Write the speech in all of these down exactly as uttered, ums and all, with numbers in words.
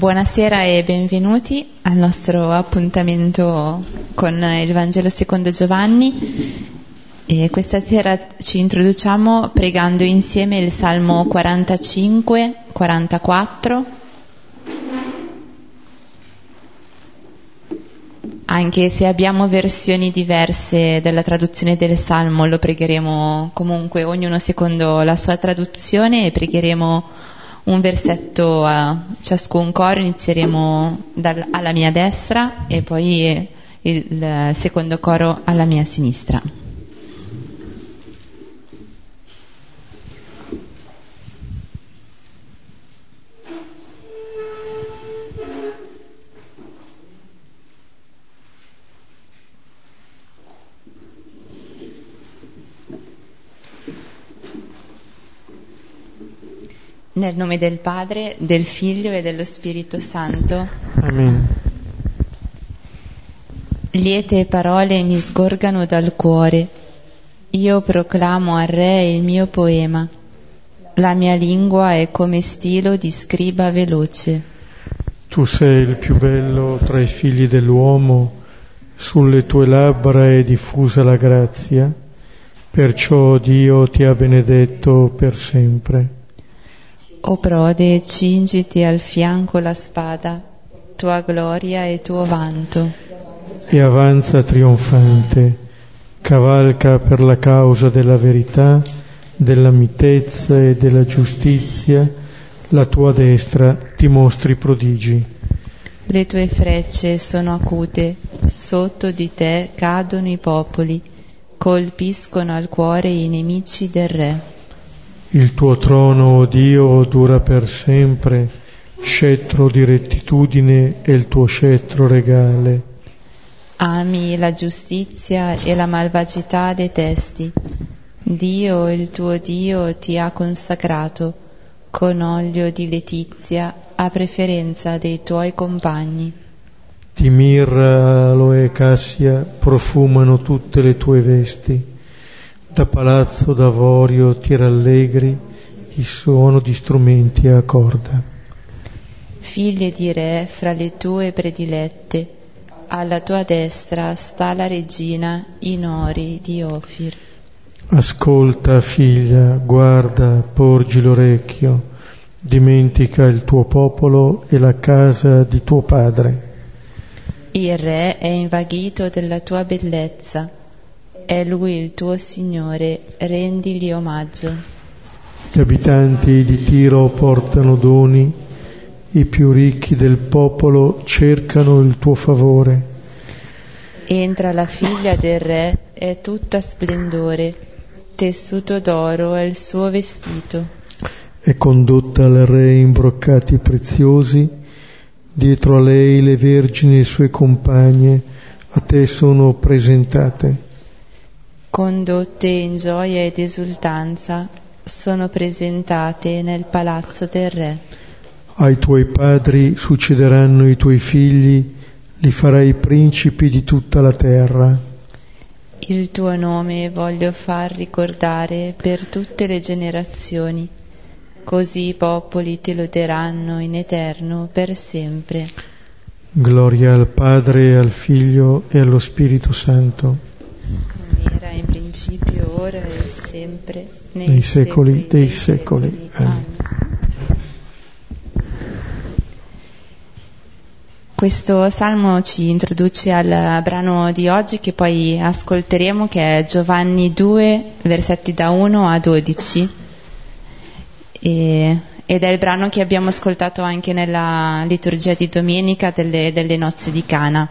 Buonasera e benvenuti al nostro appuntamento con il Vangelo secondo Giovanni. E questa sera ci introduciamo pregando insieme il Salmo quarantacinque quarantaquattro, anche se abbiamo versioni diverse della traduzione del Salmo, lo pregheremo comunque ognuno secondo la sua traduzione e pregheremo un versetto a ciascun coro. Inizieremo dal, alla mia destra e poi il, il secondo coro alla mia sinistra. Nel nome del Padre, del Figlio e dello Spirito Santo. Amen. Liete parole mi sgorgano dal cuore. Io proclamo al Re il mio poema. La mia lingua è come stilo di scriba veloce. Tu sei il più bello tra i figli dell'uomo. Sulle tue labbra è diffusa la grazia. Perciò Dio ti ha benedetto per sempre. O prode, cingiti al fianco la spada, tua gloria e tuo vanto. E avanza trionfante, cavalca per la causa della verità, della mitezza e della giustizia, la tua destra ti mostri prodigi. Le tue frecce sono acute, sotto di te cadono i popoli, colpiscono al cuore i nemici del re. Il tuo trono, o Dio, dura per sempre, scettro di rettitudine è il tuo scettro regale. Ami la giustizia e la malvagità detesti. Dio, il tuo Dio, ti ha consacrato con olio di letizia a preferenza dei tuoi compagni. Di mirra, aloe e cassia profumano tutte le tue vesti. Da palazzo d'avorio ti rallegri il suono di strumenti a corda. Figlie di re fra le tue predilette, alla tua destra sta la regina in ori di Ofir. Ascolta, figlia, guarda, porgi l'orecchio, dimentica il tuo popolo e la casa di tuo padre. Il re è invaghito della tua bellezza. È lui il tuo Signore, rendili omaggio. Gli abitanti di Tiro portano doni, i più ricchi del popolo cercano il tuo favore. Entra la figlia del re, è tutta splendore, tessuto d'oro è il suo vestito. È condotta al re in broccati preziosi, dietro a lei le vergini e sue compagne a te sono presentate. Condotte in gioia ed esultanza sono presentate nel palazzo del re. Ai tuoi padri succederanno i tuoi figli, li farai principi di tutta la terra. Il tuo nome voglio far ricordare per tutte le generazioni, così i popoli ti loderanno in eterno per sempre. Gloria al Padre, al Figlio e allo Spirito Santo. Era in principio, ora e sempre, nei, nei secoli, secoli dei secoli. secoli. Amen. Questo salmo ci introduce al brano di oggi che poi ascolteremo, che è Giovanni due, versetti da uno a dodici, e, ed è il brano che abbiamo ascoltato anche nella liturgia di domenica delle, delle nozze di Cana.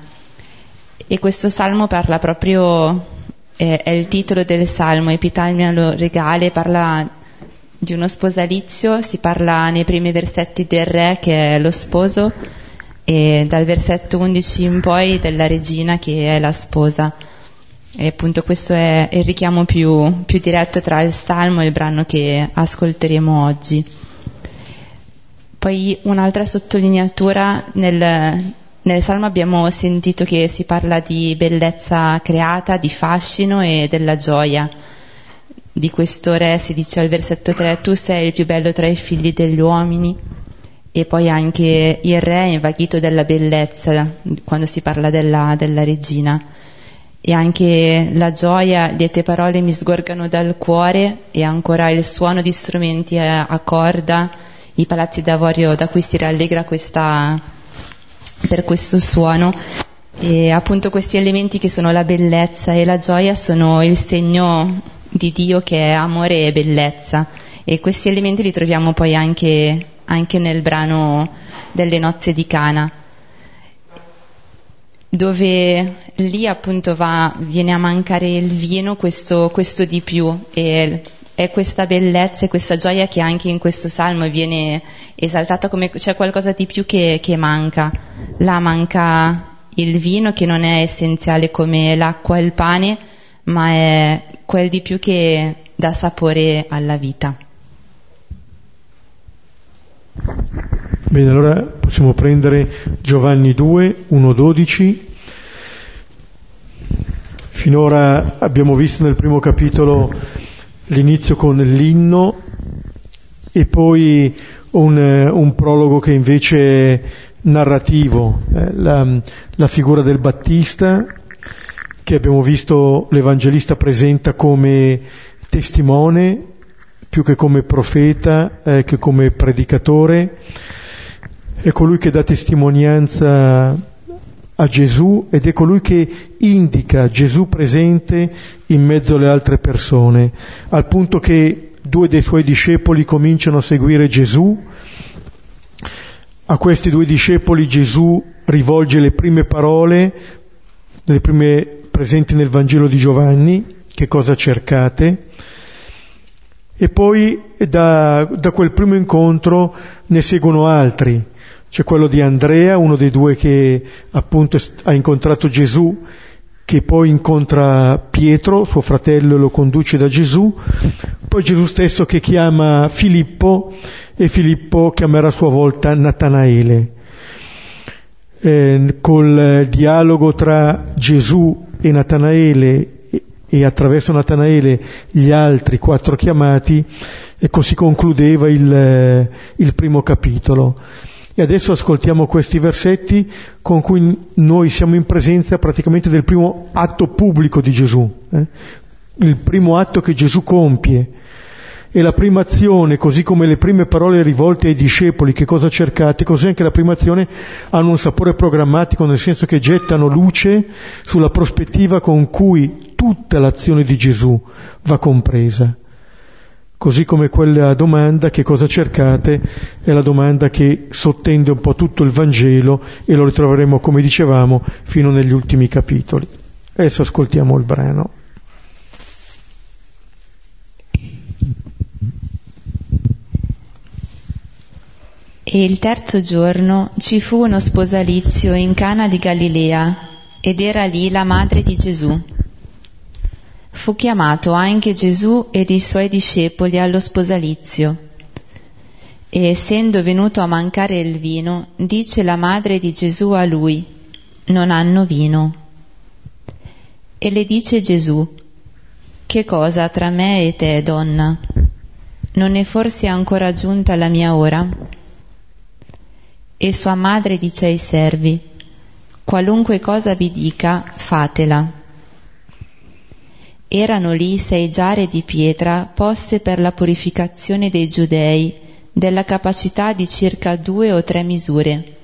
E questo salmo parla proprio... è il titolo del Salmo, Epitalmia lo regale, parla di uno sposalizio, si parla nei primi versetti del re che è lo sposo e dal versetto undici in poi della regina che è la sposa. E appunto questo è il richiamo più, più diretto tra il Salmo e il brano che ascolteremo oggi. Poi un'altra sottolineatura nel... Nel Salmo abbiamo sentito che si parla di bellezza creata, di fascino e della gioia. Di questo re si dice al versetto tre: tu sei il più bello tra i figli degli uomini. E poi anche il re è invaghito della bellezza quando si parla della, della regina, e anche la gioia, liete parole mi sgorgano dal cuore, e ancora il suono di strumenti a, a corda, i palazzi d'avorio da cui si rallegra questa, per questo suono. E appunto questi elementi che sono la bellezza e la gioia sono il segno di Dio che è amore e bellezza, e questi elementi li troviamo poi anche anche nel brano delle nozze di Cana, dove lì appunto va, viene a mancare il vino, questo, questo di più, e è questa bellezza e questa gioia che anche in questo salmo viene esaltata, come c'è qualcosa di più che, che manca. Là manca il vino, che non è essenziale come l'acqua e il pane, ma è quel di più che dà sapore alla vita. Bene, allora possiamo prendere Giovanni due, uno dodici. Finora abbiamo visto nel primo capitolo l'inizio con l'inno e poi un, un prologo che invece è narrativo, eh, la, la figura del Battista, che abbiamo visto l'Evangelista presenta come testimone più che come profeta, eh, che come predicatore. È colui che dà testimonianza a Gesù ed è colui che indica Gesù presente in mezzo alle altre persone, al punto che due dei suoi discepoli cominciano a seguire Gesù. A questi due discepoli Gesù rivolge le prime parole, le prime presenti nel Vangelo di Giovanni: che cosa cercate? E poi da, da quel primo incontro ne seguono altri. C'è quello di Andrea, uno dei due che appunto ha incontrato Gesù, che poi incontra Pietro, suo fratello, e lo conduce da Gesù. Poi Gesù stesso che chiama Filippo, e Filippo chiamerà a sua volta Natanaele. Eh, col dialogo tra Gesù e Natanaele, e attraverso Natanaele gli altri quattro chiamati, e così concludeva il, il primo capitolo. E adesso ascoltiamo questi versetti con cui noi siamo in presenza praticamente del primo atto pubblico di Gesù, eh? Il primo atto che Gesù compie, e la prima azione, così come le prime parole rivolte ai discepoli, che cosa cercate, così anche la prima azione hanno un sapore programmatico, nel senso che gettano luce sulla prospettiva con cui tutta l'azione di Gesù va compresa. Così come quella domanda, che cosa cercate, è la domanda che sottende un po' tutto il Vangelo, e lo ritroveremo, come dicevamo, fino negli ultimi capitoli. Adesso ascoltiamo il brano. E il terzo giorno ci fu uno sposalizio in Cana di Galilea, ed era lì la madre di Gesù. Fu chiamato anche Gesù ed i suoi discepoli allo sposalizio. E essendo venuto a mancare il vino, dice la madre di Gesù a lui: non hanno vino. E le dice Gesù: che cosa tra me e te, donna? Non è forse ancora giunta la mia ora? E sua madre dice ai servi: qualunque cosa vi dica, fatela. Erano lì sei giare di pietra poste per la purificazione dei giudei, della capacità di circa due o tre misure.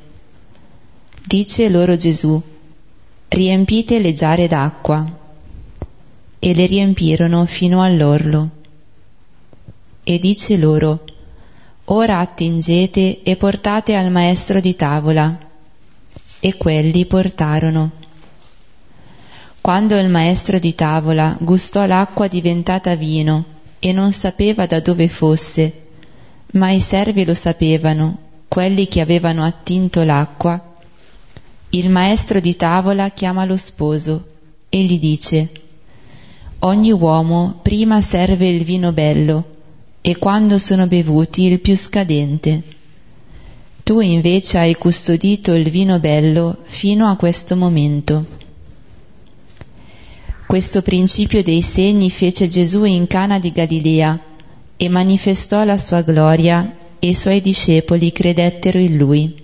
Dice loro Gesù: riempite le giare d'acqua. E le riempirono fino all'orlo. E dice loro: ora attingete e portate al maestro di tavola. E quelli portarono. Quando il maestro di tavola gustò l'acqua diventata vino e non sapeva da dove fosse, ma i servi lo sapevano, quelli che avevano attinto l'acqua, il maestro di tavola chiama lo sposo e gli dice: ogni uomo prima serve il vino bello, e quando sono bevuti il più scadente. Tu invece hai custodito il vino bello fino a questo momento. Questo principio dei segni fece Gesù in Cana di Galilea e manifestò la sua gloria e i suoi discepoli credettero in lui.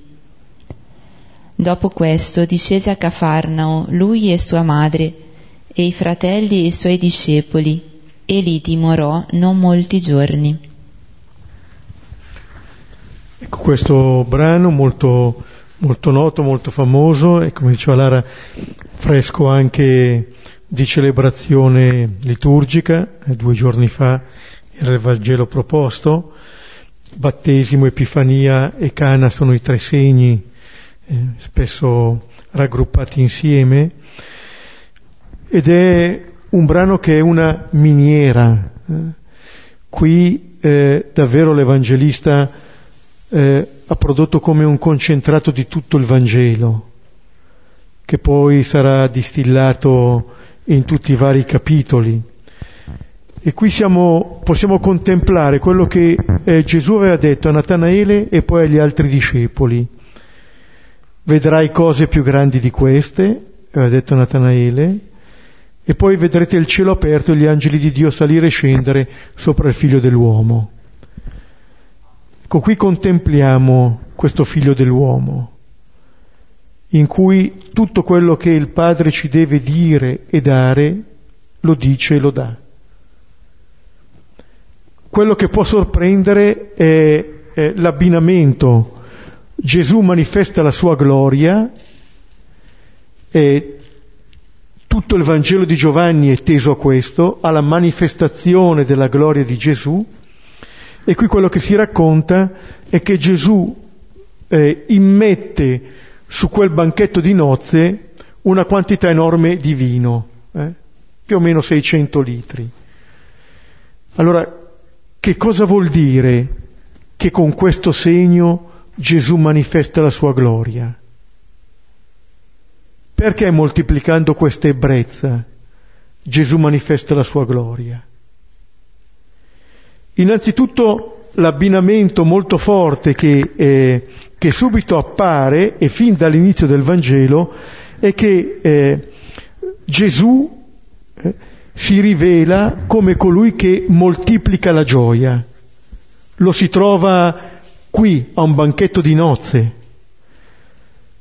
Dopo questo discese a Cafarnao lui e sua madre, e i fratelli e i suoi discepoli, e lì dimorò non molti giorni. Ecco questo brano molto, molto noto, molto famoso e, come diceva Lara, fresco anche di celebrazione liturgica. Due giorni fa era il Vangelo proposto. Battesimo, Epifania e Cana sono i tre segni eh, spesso raggruppati insieme, ed è un brano che è una miniera. Qui eh, davvero l'Evangelista eh, ha prodotto come un concentrato di tutto il Vangelo, che poi sarà distillato in tutti i vari capitoli. E qui siamo, possiamo contemplare quello che eh, Gesù aveva detto a Natanaele e poi agli altri discepoli. Vedrai cose più grandi di queste, aveva detto Natanaele, e poi vedrete il cielo aperto e gli angeli di Dio salire e scendere sopra il Figlio dell'uomo. Ecco, qui contempliamo questo Figlio dell'uomo, in cui tutto quello che il Padre ci deve dire e dare lo dice e lo dà. Quello che può sorprendere è, è l'abbinamento. Gesù manifesta la sua gloria, e tutto il Vangelo di Giovanni è teso a questo, alla manifestazione della gloria di Gesù, e qui quello che si racconta è che Gesù eh, immette su quel banchetto di nozze una quantità enorme di vino, eh? più o meno seicento litri. Allora, che cosa vuol dire che con questo segno Gesù manifesta la sua gloria? Perché moltiplicando questa ebbrezza Gesù manifesta la sua gloria? Innanzitutto l'abbinamento molto forte che, eh, che subito appare, e fin dall'inizio del Vangelo, è che eh, Gesù... Eh, si rivela come colui che moltiplica la gioia. Lo si trova qui, a un banchetto di nozze.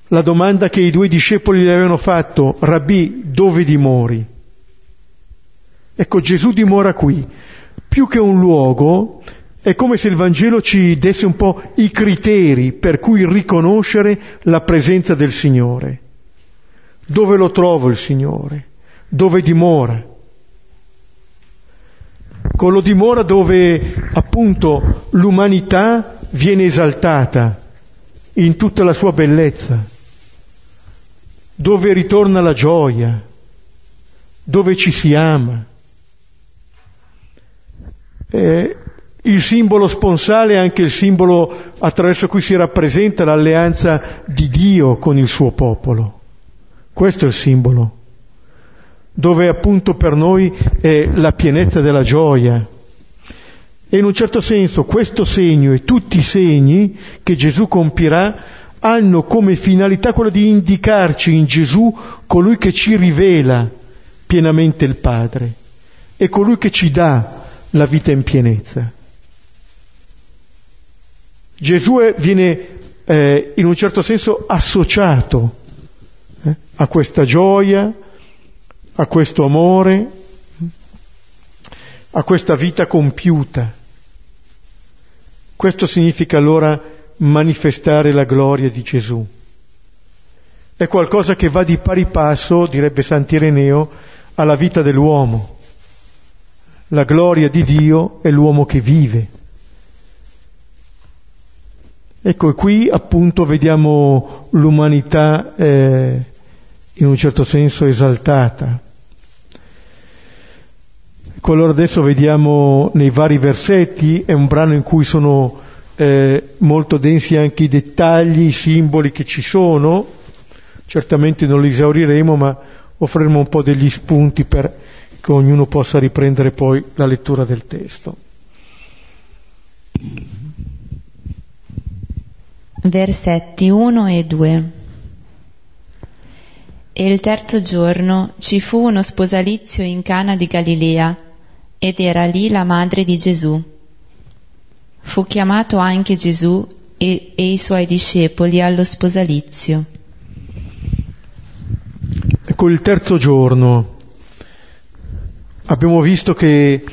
La domanda che i due discepoli gli avevano fatto: Rabbì, dove dimori? Ecco, Gesù dimora qui. Più che un luogo, è come se il Vangelo ci desse un po' i criteri per cui riconoscere la presenza del Signore. Dove lo trovo il Signore? Dove dimora? Con lo dimora dove appunto l'umanità viene esaltata in tutta la sua bellezza, dove ritorna la gioia, dove ci si ama. Eh, il simbolo sponsale è anche il simbolo attraverso cui si rappresenta l'alleanza di Dio con il suo popolo. Questo è il simbolo, dove appunto per noi è la pienezza della gioia. E in un certo senso questo segno e tutti i segni che Gesù compirà hanno come finalità quella di indicarci in Gesù colui che ci rivela pienamente il Padre e colui che ci dà la vita in pienezza. Gesù è, viene eh, in un certo senso associato eh, a questa gioia, a questo amore, a questa vita compiuta. Questo significa allora manifestare la gloria di Gesù. È qualcosa che va di pari passo, direbbe Sant'Ireneo, alla vita dell'uomo. La gloria di Dio è l'uomo che vive. Ecco, e qui appunto vediamo l'umanità eh, in un certo senso esaltata. Ecco, allora adesso vediamo nei vari versetti. È un brano in cui sono eh, molto densi anche i dettagli, i simboli che ci sono. Certamente non li esauriremo, ma offriremo un po' degli spunti per che ognuno possa riprendere poi la lettura del testo. Versetti uno e due. E il terzo giorno ci fu uno sposalizio in Cana di Galilea, ed era lì la madre di Gesù. Fu chiamato anche Gesù e, e i suoi discepoli allo sposalizio. Ecco il terzo giorno. Abbiamo visto che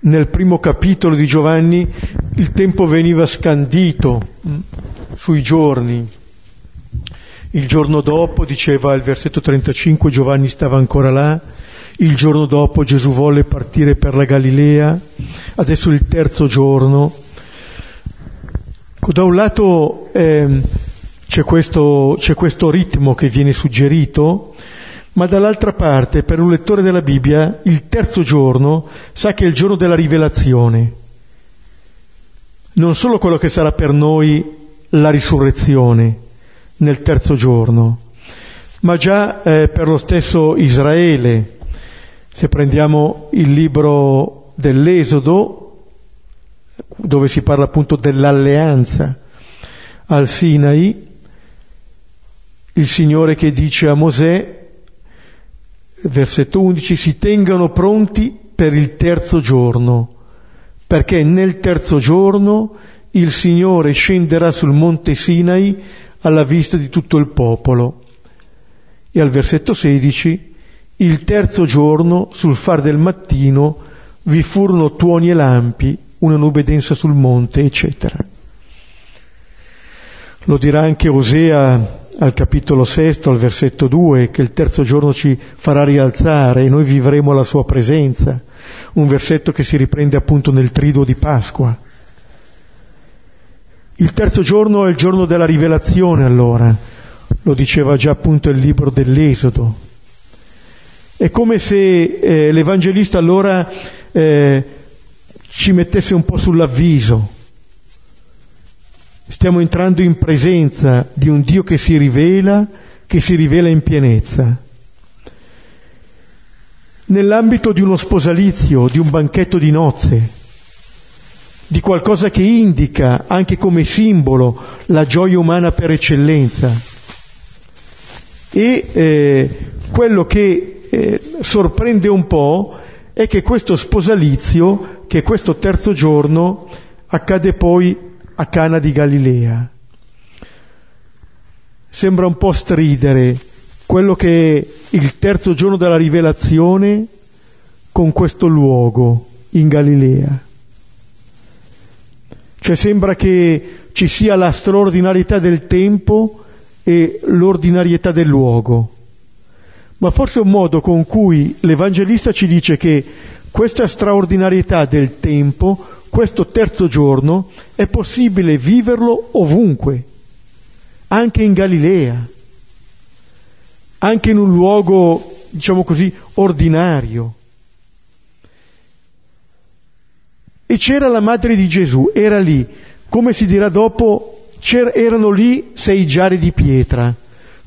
nel primo capitolo di Giovanni il tempo veniva scandito sui giorni. Il giorno dopo, diceva il versetto trentacinque, Giovanni stava ancora là. Il giorno dopo Gesù volle partire per la Galilea. Adesso il terzo giorno. Da un lato eh, c'è questo, c'è questo ritmo che viene suggerito, ma dall'altra parte, per un lettore della Bibbia, il terzo giorno sa che è il giorno della rivelazione. Non solo quello che sarà per noi la risurrezione nel terzo giorno, ma già eh, per lo stesso Israele. Se prendiamo il libro dell'Esodo, dove si parla appunto dell'alleanza al Sinai, il Signore che dice a Mosè, versetto undici, si tengano pronti per il terzo giorno, perché nel terzo giorno il Signore scenderà sul monte Sinai alla vista di tutto il popolo. E al versetto sedici, il terzo giorno sul far del mattino vi furono tuoni e lampi, una nube densa sul monte, eccetera. Lo dirà anche Osea al capitolo sesto, al versetto due, che il terzo giorno ci farà rialzare e noi vivremo la sua presenza, un versetto che si riprende appunto nel triduo di Pasqua. Il terzo giorno è il giorno della rivelazione, allora, lo diceva già appunto il libro dell'Esodo. È come se eh, l'Evangelista allora eh, ci mettesse un po' sull'avviso. Stiamo entrando in presenza di un Dio che si rivela, che si rivela in pienezza. Nell'ambito di uno sposalizio, di un banchetto di nozze, di qualcosa che indica anche come simbolo la gioia umana per eccellenza. E eh, quello che eh, sorprende un po' è che questo sposalizio, che questo terzo giorno, accade poi a Cana di Galilea. Sembra un po' stridere quello che è il terzo giorno della rivelazione con questo luogo in Galilea. Cioè sembra che ci sia la straordinarietà del tempo e l'ordinarietà del luogo, ma forse è un modo con cui l'Evangelista ci dice che questa straordinarietà del tempo, questo terzo giorno, è possibile viverlo ovunque, anche in Galilea, anche in un luogo, diciamo così, ordinario. E c'era la madre di Gesù, era lì, come si dirà dopo, erano lì sei giari di pietra,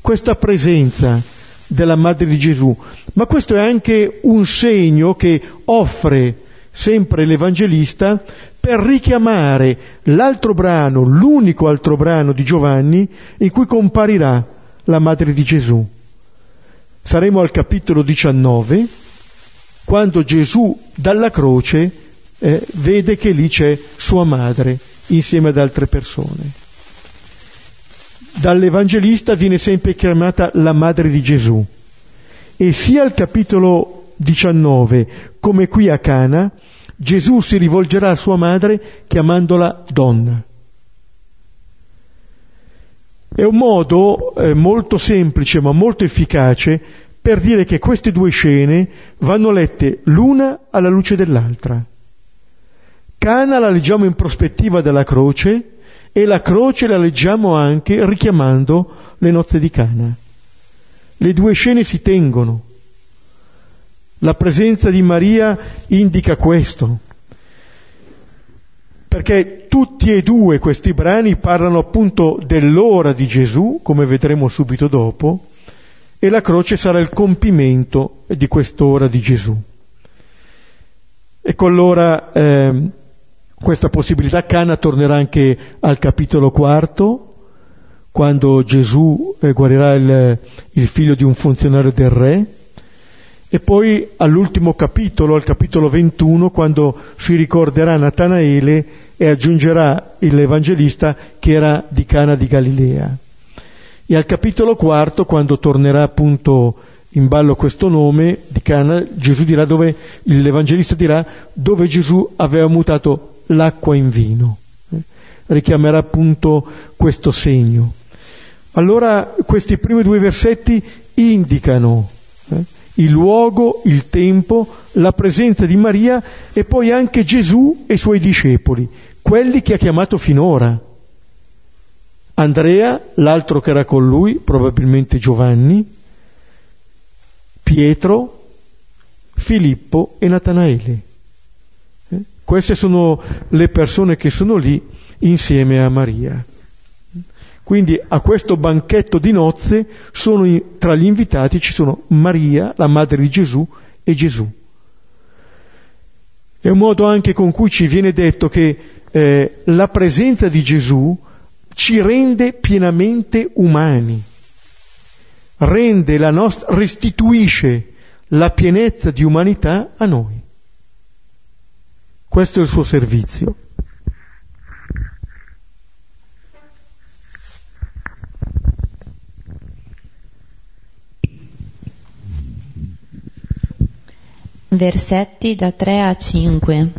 questa presenza della madre di Gesù. Ma questo è anche un segno che offre sempre l'Evangelista per richiamare l'altro brano, l'unico altro brano di Giovanni in cui comparirà la madre di Gesù. Saremo al capitolo diciannove, quando Gesù dalla croce eh, vede che lì c'è sua madre insieme ad altre persone. Dall'Evangelista viene sempre chiamata la madre di Gesù, e sia al capitolo diciannove, come qui a Cana, Gesù si rivolgerà a sua madre chiamandola donna. È un modo eh, molto semplice ma molto efficace per dire che queste due scene vanno lette l'una alla luce dell'altra. Cana la leggiamo in prospettiva della croce, e la croce la leggiamo anche richiamando le nozze di Cana. Le due scene si tengono. La presenza di Maria indica questo, perché tutti e due questi brani parlano appunto dell'ora di Gesù, come vedremo subito dopo, e la croce sarà il compimento di quest'ora di Gesù. Ecco allora eh, questa possibilità. Cana tornerà anche al capitolo quarto, quando Gesù eh, guarirà il, il figlio di un funzionario del re. E poi all'ultimo capitolo, al capitolo ventuno, quando si ricorderà Natanaele e aggiungerà l'Evangelista che era di Cana di Galilea. E al capitolo quarto, quando tornerà appunto in ballo questo nome di Cana, Gesù dirà dove, l'Evangelista dirà dove Gesù aveva mutato l'acqua in vino. Richiamerà appunto questo segno. Allora questi primi due versetti indicano eh, il luogo, il tempo, la presenza di Maria e poi anche Gesù e i suoi discepoli, quelli che ha chiamato finora. Andrea, l'altro che era con lui, probabilmente Giovanni, Pietro, Filippo e Natanaele. Eh? Queste sono le persone che sono lì insieme a Maria. Quindi a questo banchetto di nozze sono in, tra gli invitati ci sono Maria, la madre di Gesù, e Gesù. È un modo anche con cui ci viene detto che eh, la presenza di Gesù ci rende pienamente umani, rende la nostra, restituisce la pienezza di umanità a noi. Questo è il suo servizio. Versetti da tre a cinque.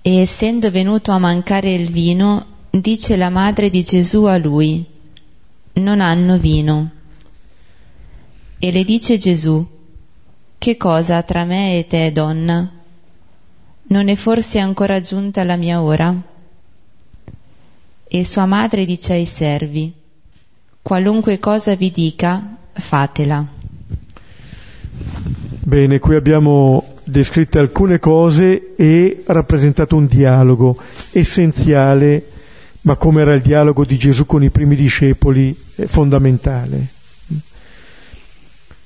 E essendo venuto a mancare il vino, dice la madre di Gesù a lui: non hanno vino. E le dice Gesù: che cosa tra me e te, donna? Non è forse ancora giunta la mia ora? E sua madre dice ai servi: qualunque cosa vi dica, fatela. Bene, qui abbiamo descritto alcune cose e rappresentato un dialogo essenziale, ma come era il dialogo di Gesù con i primi discepoli, è fondamentale.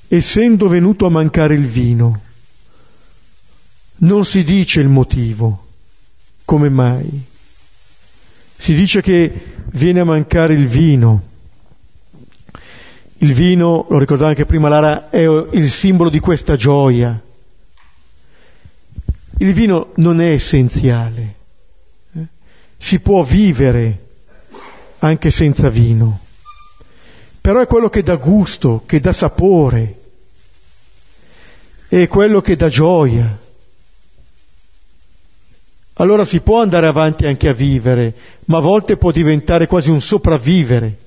Essendo venuto a mancare il vino, non si dice il motivo, come mai. Si dice che viene a mancare il vino. Il vino, lo ricordava anche prima Lara, è il simbolo di questa gioia. Il vino non è essenziale. Si può vivere anche senza vino. Però è quello che dà gusto, che dà sapore. È quello che dà gioia. Allora si può andare avanti anche a vivere, ma a volte può diventare quasi un sopravvivere.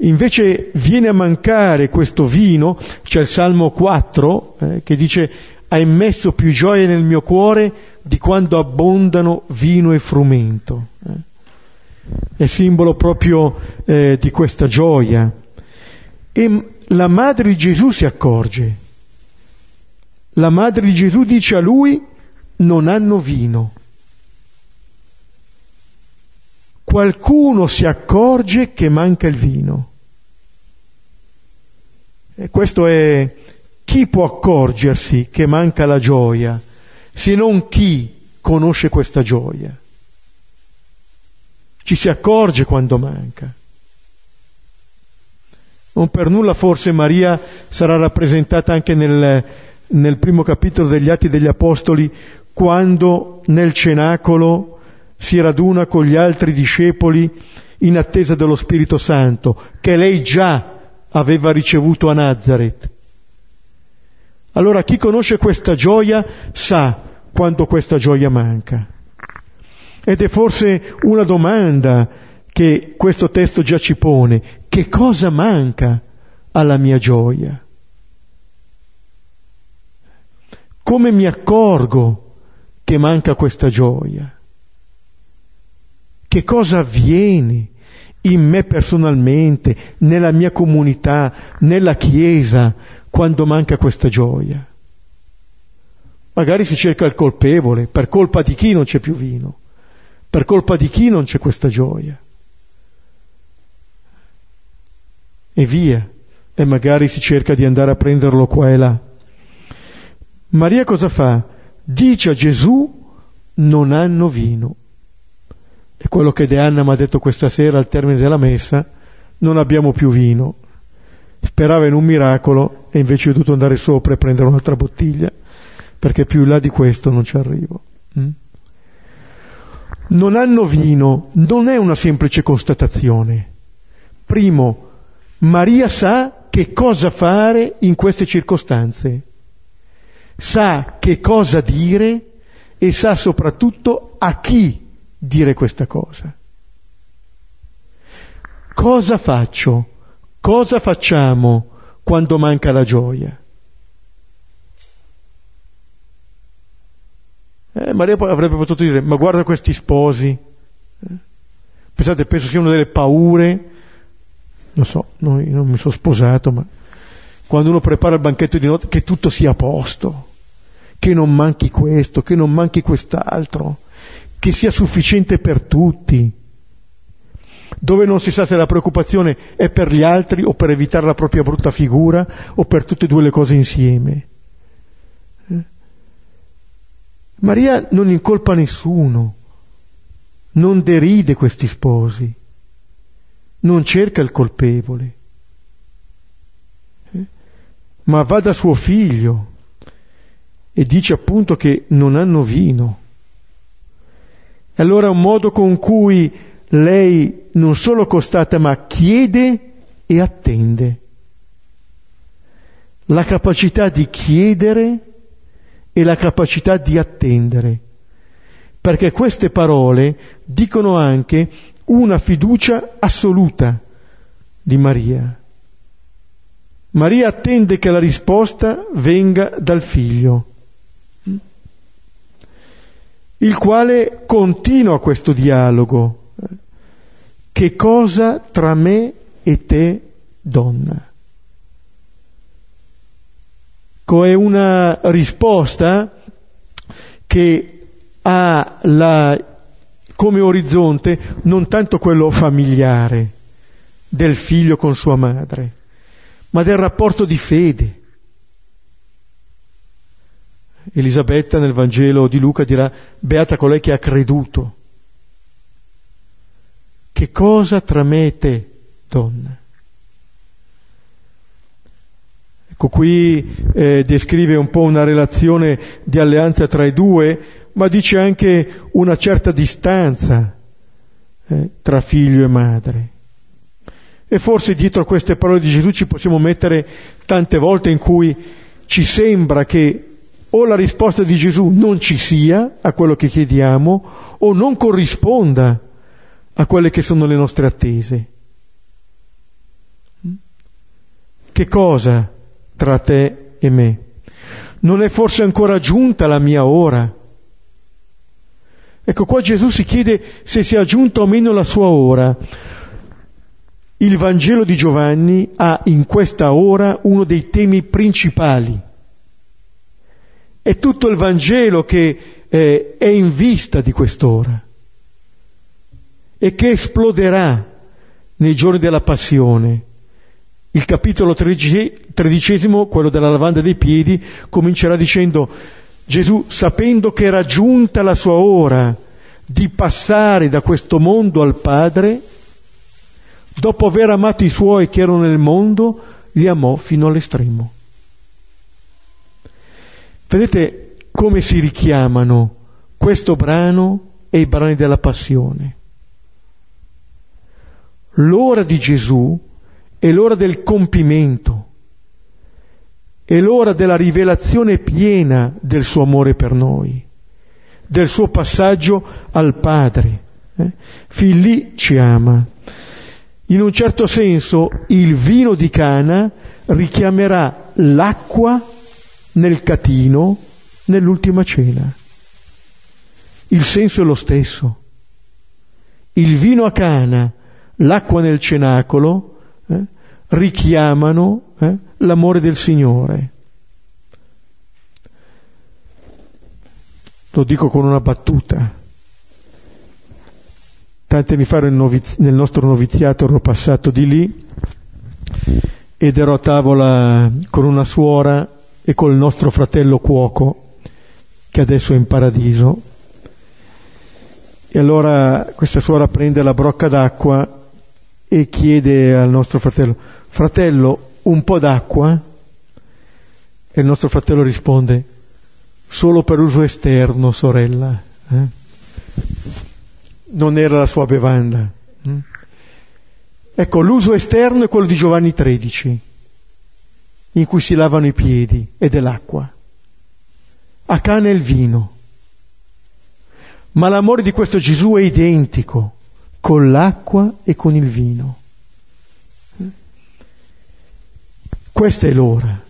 Invece viene a mancare questo vino, c'è il Salmo quattro eh, che dice: hai messo più gioia nel mio cuore di quando abbondano vino e frumento. Eh. È simbolo proprio eh, di questa gioia. E la madre di Gesù si accorge. La madre di Gesù dice a lui: non hanno vino. Qualcuno si accorge che manca il vino. E questo è, chi può accorgersi che manca la gioia, se non chi conosce questa gioia? Ci si accorge quando manca. Non per nulla forse Maria sarà rappresentata anche nel, nel primo capitolo degli Atti degli Apostoli, quando nel Cenacolo si raduna con gli altri discepoli in attesa dello Spirito Santo, che lei già aveva ricevuto a Nazareth. Allora chi conosce questa gioia sa quando questa gioia manca. Ed è forse una domanda che questo testo già ci pone: che cosa manca alla mia gioia? Come mi accorgo che manca questa gioia? Che cosa avviene in me personalmente, nella mia comunità, nella Chiesa, quando manca questa gioia? Magari si cerca il colpevole, per colpa di chi non c'è più vino, per colpa di chi non c'è questa gioia. E via, e magari si cerca di andare a prenderlo qua e là. Maria cosa fa? Dice a Gesù: non hanno vino. È quello che Deanna mi ha detto questa sera al termine della messa: non abbiamo più vino. Sperava in un miracolo e invece è dovuto andare sopra e prendere un'altra bottiglia, perché più in là di questo non ci arrivo. Mm? Non hanno vino non è una semplice constatazione. Primo, Maria sa che cosa fare in queste circostanze, sa che cosa dire e sa soprattutto a chi dire questa cosa. Cosa faccio? Cosa facciamo quando manca la gioia? Eh, Maria avrebbe potuto dire, ma guarda questi sposi. Eh? Pensate, penso sia una delle paure. Non so, noi, non mi sono sposato, ma quando uno prepara il banchetto di notte, che tutto sia a posto, che non manchi questo, che non manchi quest'altro, che sia sufficiente per tutti, dove non si sa se la preoccupazione è per gli altri o per evitare la propria brutta figura o per tutte e due le cose insieme. Eh? Maria non incolpa nessuno, non deride questi sposi, non cerca il colpevole, eh? ma va da suo figlio e dice appunto che non hanno vino. E allora è un modo con cui lei non solo constata, ma chiede e attende. La capacità di chiedere e la capacità di attendere, perché queste parole dicono anche una fiducia assoluta di Maria. Maria attende che la risposta venga dal figlio, il quale continua questo dialogo. Che cosa tra me e te, donna? È una risposta che ha la come orizzonte non tanto quello familiare del figlio con sua madre, ma del rapporto di fede. Elisabetta nel Vangelo di Luca dirà: beata colei che ha creduto. Che cosa tra me e te, donna? Ecco, qui eh, descrive un po' una relazione di alleanza tra i due, ma dice anche una certa distanza eh, tra figlio e madre. E forse dietro queste parole di Gesù ci possiamo mettere tante volte in cui ci sembra che o la risposta di Gesù non ci sia a quello che chiediamo, o non corrisponda a quelle che sono le nostre attese. Che cosa tra te e me? Non è forse ancora giunta la mia ora? Ecco, qua Gesù si chiede se sia giunta o meno la sua ora. Il Vangelo di Giovanni ha in questa ora uno dei temi principali. È tutto il Vangelo che eh, è in vista di quest'ora e che esploderà nei giorni della Passione. Il capitolo tredicesimo, quello della lavanda dei piedi, comincerà dicendo: Gesù, sapendo che era giunta la sua ora di passare da questo mondo al Padre, dopo aver amato i suoi che erano nel mondo, li amò fino all'estremo. Vedete come si richiamano questo brano e i brani della Passione. L'ora di Gesù è l'ora del compimento, è l'ora della rivelazione piena del suo amore per noi, del suo passaggio al Padre. Eh? Fin lì ci ama. In un certo senso il vino di Cana richiamerà l'acqua nel catino nell'ultima cena. Il senso è lo stesso. Il vino a Cana, l'acqua nel cenacolo, eh, richiamano eh, l'amore del Signore. Lo dico con una battuta. Tanti anni fa noviz- nel nostro noviziato ero passato di lì ed ero a tavola con una suora e col nostro fratello cuoco, che adesso è in paradiso. E allora questa suora prende la brocca d'acqua e chiede al nostro fratello: fratello, un po' d'acqua? E il nostro fratello risponde: solo per uso esterno, sorella, eh? Non era la sua bevanda. Eh? Ecco, l'uso esterno è quello di Giovanni tredici, in cui si lavano i piedi, e dell'acqua. A Cana è il vino. Ma l'amore di questo Gesù è identico con l'acqua e con il vino. Questa è l'ora.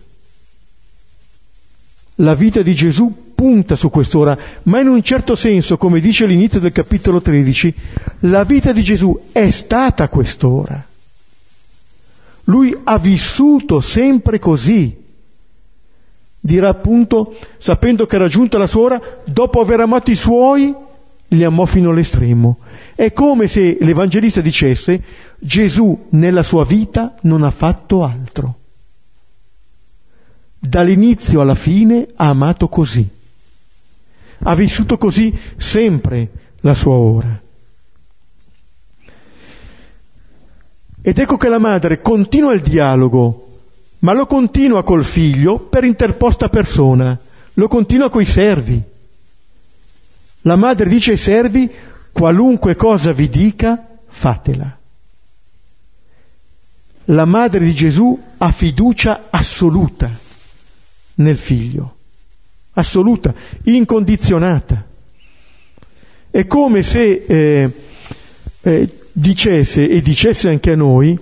La vita di Gesù punta su quest'ora, ma in un certo senso, come dice all'inizio del capitolo tredici, la vita di Gesù è stata quest'ora. Lui ha vissuto sempre così. Dirà appunto, sapendo che era giunta la sua ora, dopo aver amato i suoi, li amò fino all'estremo. È come se l'Evangelista dicesse: Gesù nella sua vita non ha fatto altro. Dall'inizio alla fine ha amato così. Ha vissuto così sempre la sua ora. Ed ecco che la madre continua il dialogo, ma lo continua col figlio per interposta persona, lo continua coi servi. La madre dice ai servi: qualunque cosa vi dica, fatela. La madre di Gesù ha fiducia assoluta nel figlio, assoluta, incondizionata. È come se eh, eh, dicesse, e dicesse anche a noi,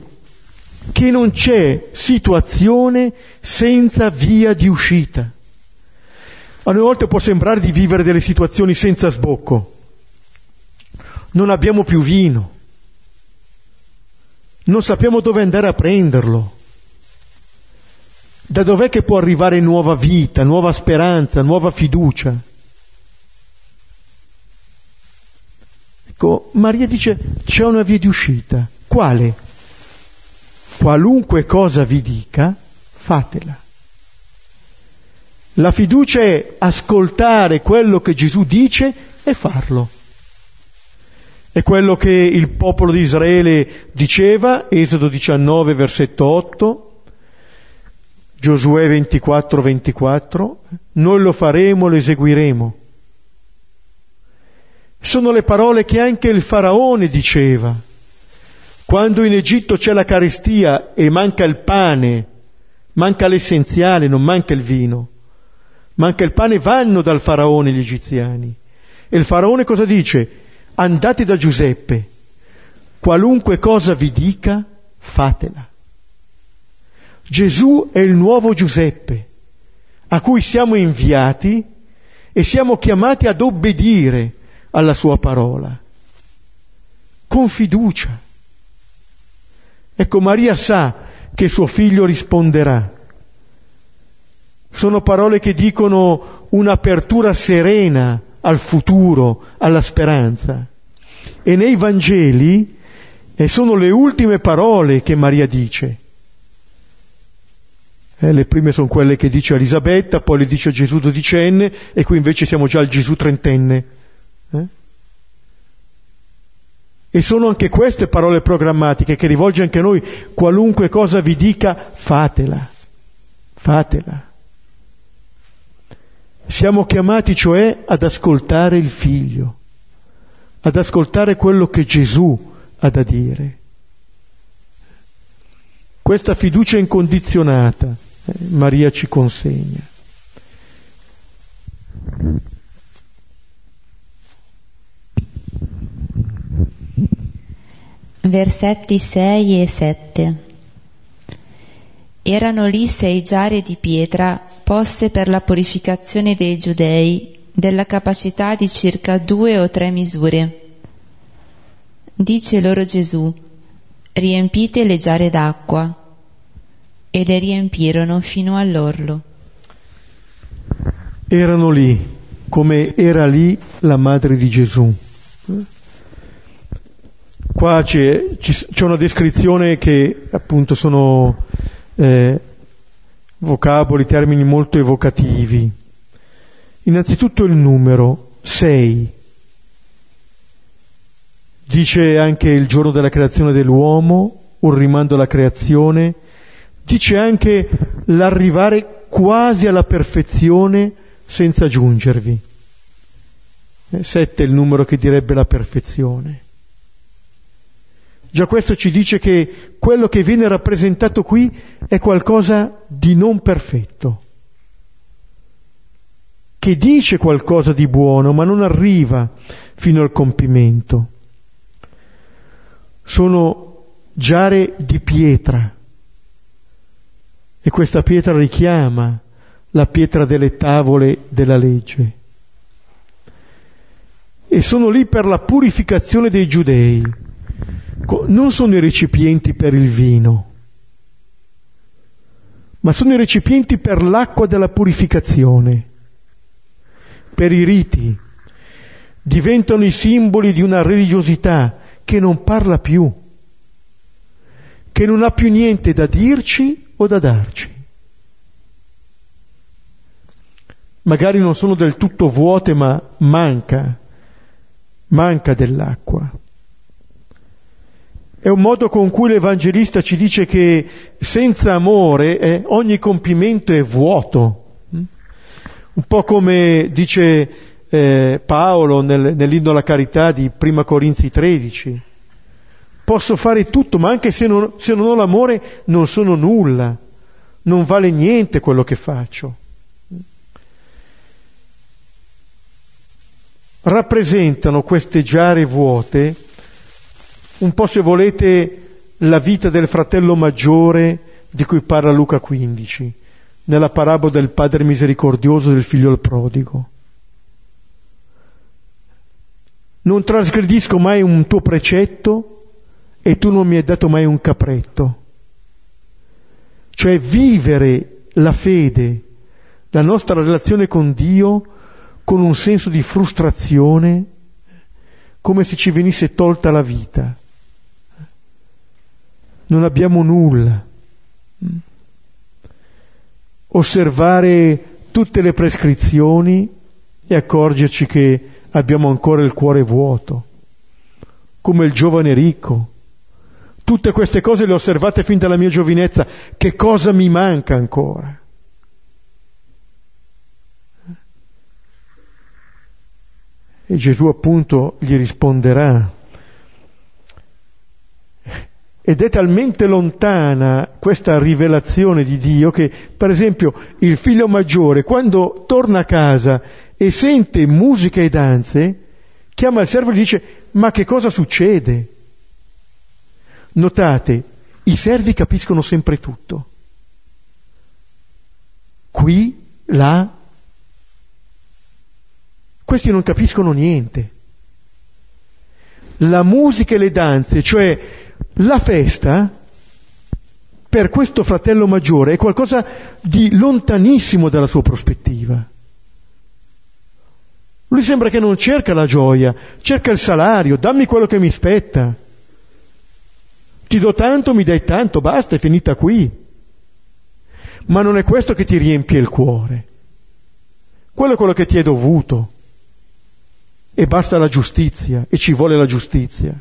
che non c'è situazione senza via di uscita. A noi a volte può sembrare di vivere delle situazioni senza sbocco. Non abbiamo più vino, non sappiamo dove andare a prenderlo, da dov'è che può arrivare nuova vita, nuova speranza, nuova fiducia. Ecco, Maria dice: c'è una via di uscita. Quale? Qualunque cosa vi dica, fatela. La fiducia è ascoltare quello che Gesù dice e farlo. È quello che il popolo di Israele diceva, Esodo diciannove, versetto otto, Giosuè ventiquattro, ventiquattro, noi lo faremo, lo eseguiremo. Sono le parole che anche il faraone diceva. Quando in Egitto c'è la carestia e manca il pane, manca l'essenziale, non manca il vino, manca il pane, vanno dal faraone gli egiziani. E il faraone cosa dice? Andate da Giuseppe, qualunque cosa vi dica, fatela. Gesù è il nuovo Giuseppe, a cui siamo inviati e siamo chiamati ad obbedire alla sua parola, con fiducia. Ecco, Maria sa che suo figlio risponderà. Sono parole che dicono un'apertura serena al futuro, alla speranza. E nei Vangeli eh, sono le ultime parole che Maria dice. Eh, le prime sono quelle che dice a Elisabetta, poi le dice a Gesù dodicenne, e qui invece siamo già al Gesù trentenne. Eh? E sono anche queste parole programmatiche che rivolge anche a noi: qualunque cosa vi dica, fatela, fatela. Siamo chiamati cioè ad ascoltare il figlio, ad ascoltare quello che Gesù ha da dire. Questa fiducia incondizionata eh, Maria ci consegna. Versetti sei e sette. Erano lì sei giare di pietra poste per la purificazione dei giudei, della capacità di circa due o tre misure. Dice loro Gesù: riempite le giare d'acqua. E le riempirono fino all'orlo. Erano lì, come era lì la madre di Gesù. Qua c'è, c'è una descrizione che appunto sono eh, vocaboli, termini molto evocativi. Innanzitutto il numero, sei. Dice anche il giorno della creazione dell'uomo, un rimando alla creazione. Dice anche l'arrivare quasi alla perfezione senza giungervi. Sette è il numero che direbbe la perfezione. Già questo ci dice che quello che viene rappresentato qui è qualcosa di non perfetto, che dice qualcosa di buono ma non arriva fino al compimento. Sono giare di pietra e questa pietra richiama la pietra delle tavole della legge. E sono lì per la purificazione dei giudei. Non sono i recipienti per il vino, ma sono i recipienti per l'acqua della purificazione, per i riti. Diventano i simboli di una religiosità che non parla più, che non ha più niente da dirci o da darci. Magari non sono del tutto vuote, ma manca, manca dell'acqua. È un modo con cui l'Evangelista ci dice che senza amore eh, ogni compimento è vuoto. Un po' come dice eh, Paolo nel, nell'inno alla carità di Prima Corinzi tredici. Posso fare tutto, ma anche se non, se non ho l'amore non sono nulla, non vale niente quello che faccio. Rappresentano queste giare vuote, un po' se volete, la vita del fratello maggiore di cui parla Luca quindici, nella parabola del padre misericordioso e del figlio del prodigo. Non trasgredisco mai un tuo precetto e tu non mi hai dato mai un capretto. Cioè vivere la fede, la nostra relazione con Dio, con un senso di frustrazione, come se ci venisse tolta la vita. Non abbiamo nulla. Osservare tutte le prescrizioni e accorgerci che abbiamo ancora il cuore vuoto, come il giovane ricco. Tutte queste cose le ho osservate fin dalla mia giovinezza. Che cosa mi manca ancora? E Gesù appunto gli risponderà. Ed è talmente lontana questa rivelazione di Dio che, per esempio, il figlio maggiore, quando torna a casa e sente musica e danze, chiama il servo e gli dice: ma che cosa succede? Notate, i servi capiscono sempre tutto. Qui, là, questi non capiscono niente. La musica e le danze, cioè la festa, per questo fratello maggiore è qualcosa di lontanissimo dalla sua prospettiva. Lui sembra che non cerca la gioia, cerca il salario, dammi quello che mi spetta. Ti do tanto, mi dai tanto, basta, è finita qui. Ma non è questo che ti riempie il cuore. Quello è quello che ti è dovuto. E basta la giustizia, e ci vuole la giustizia.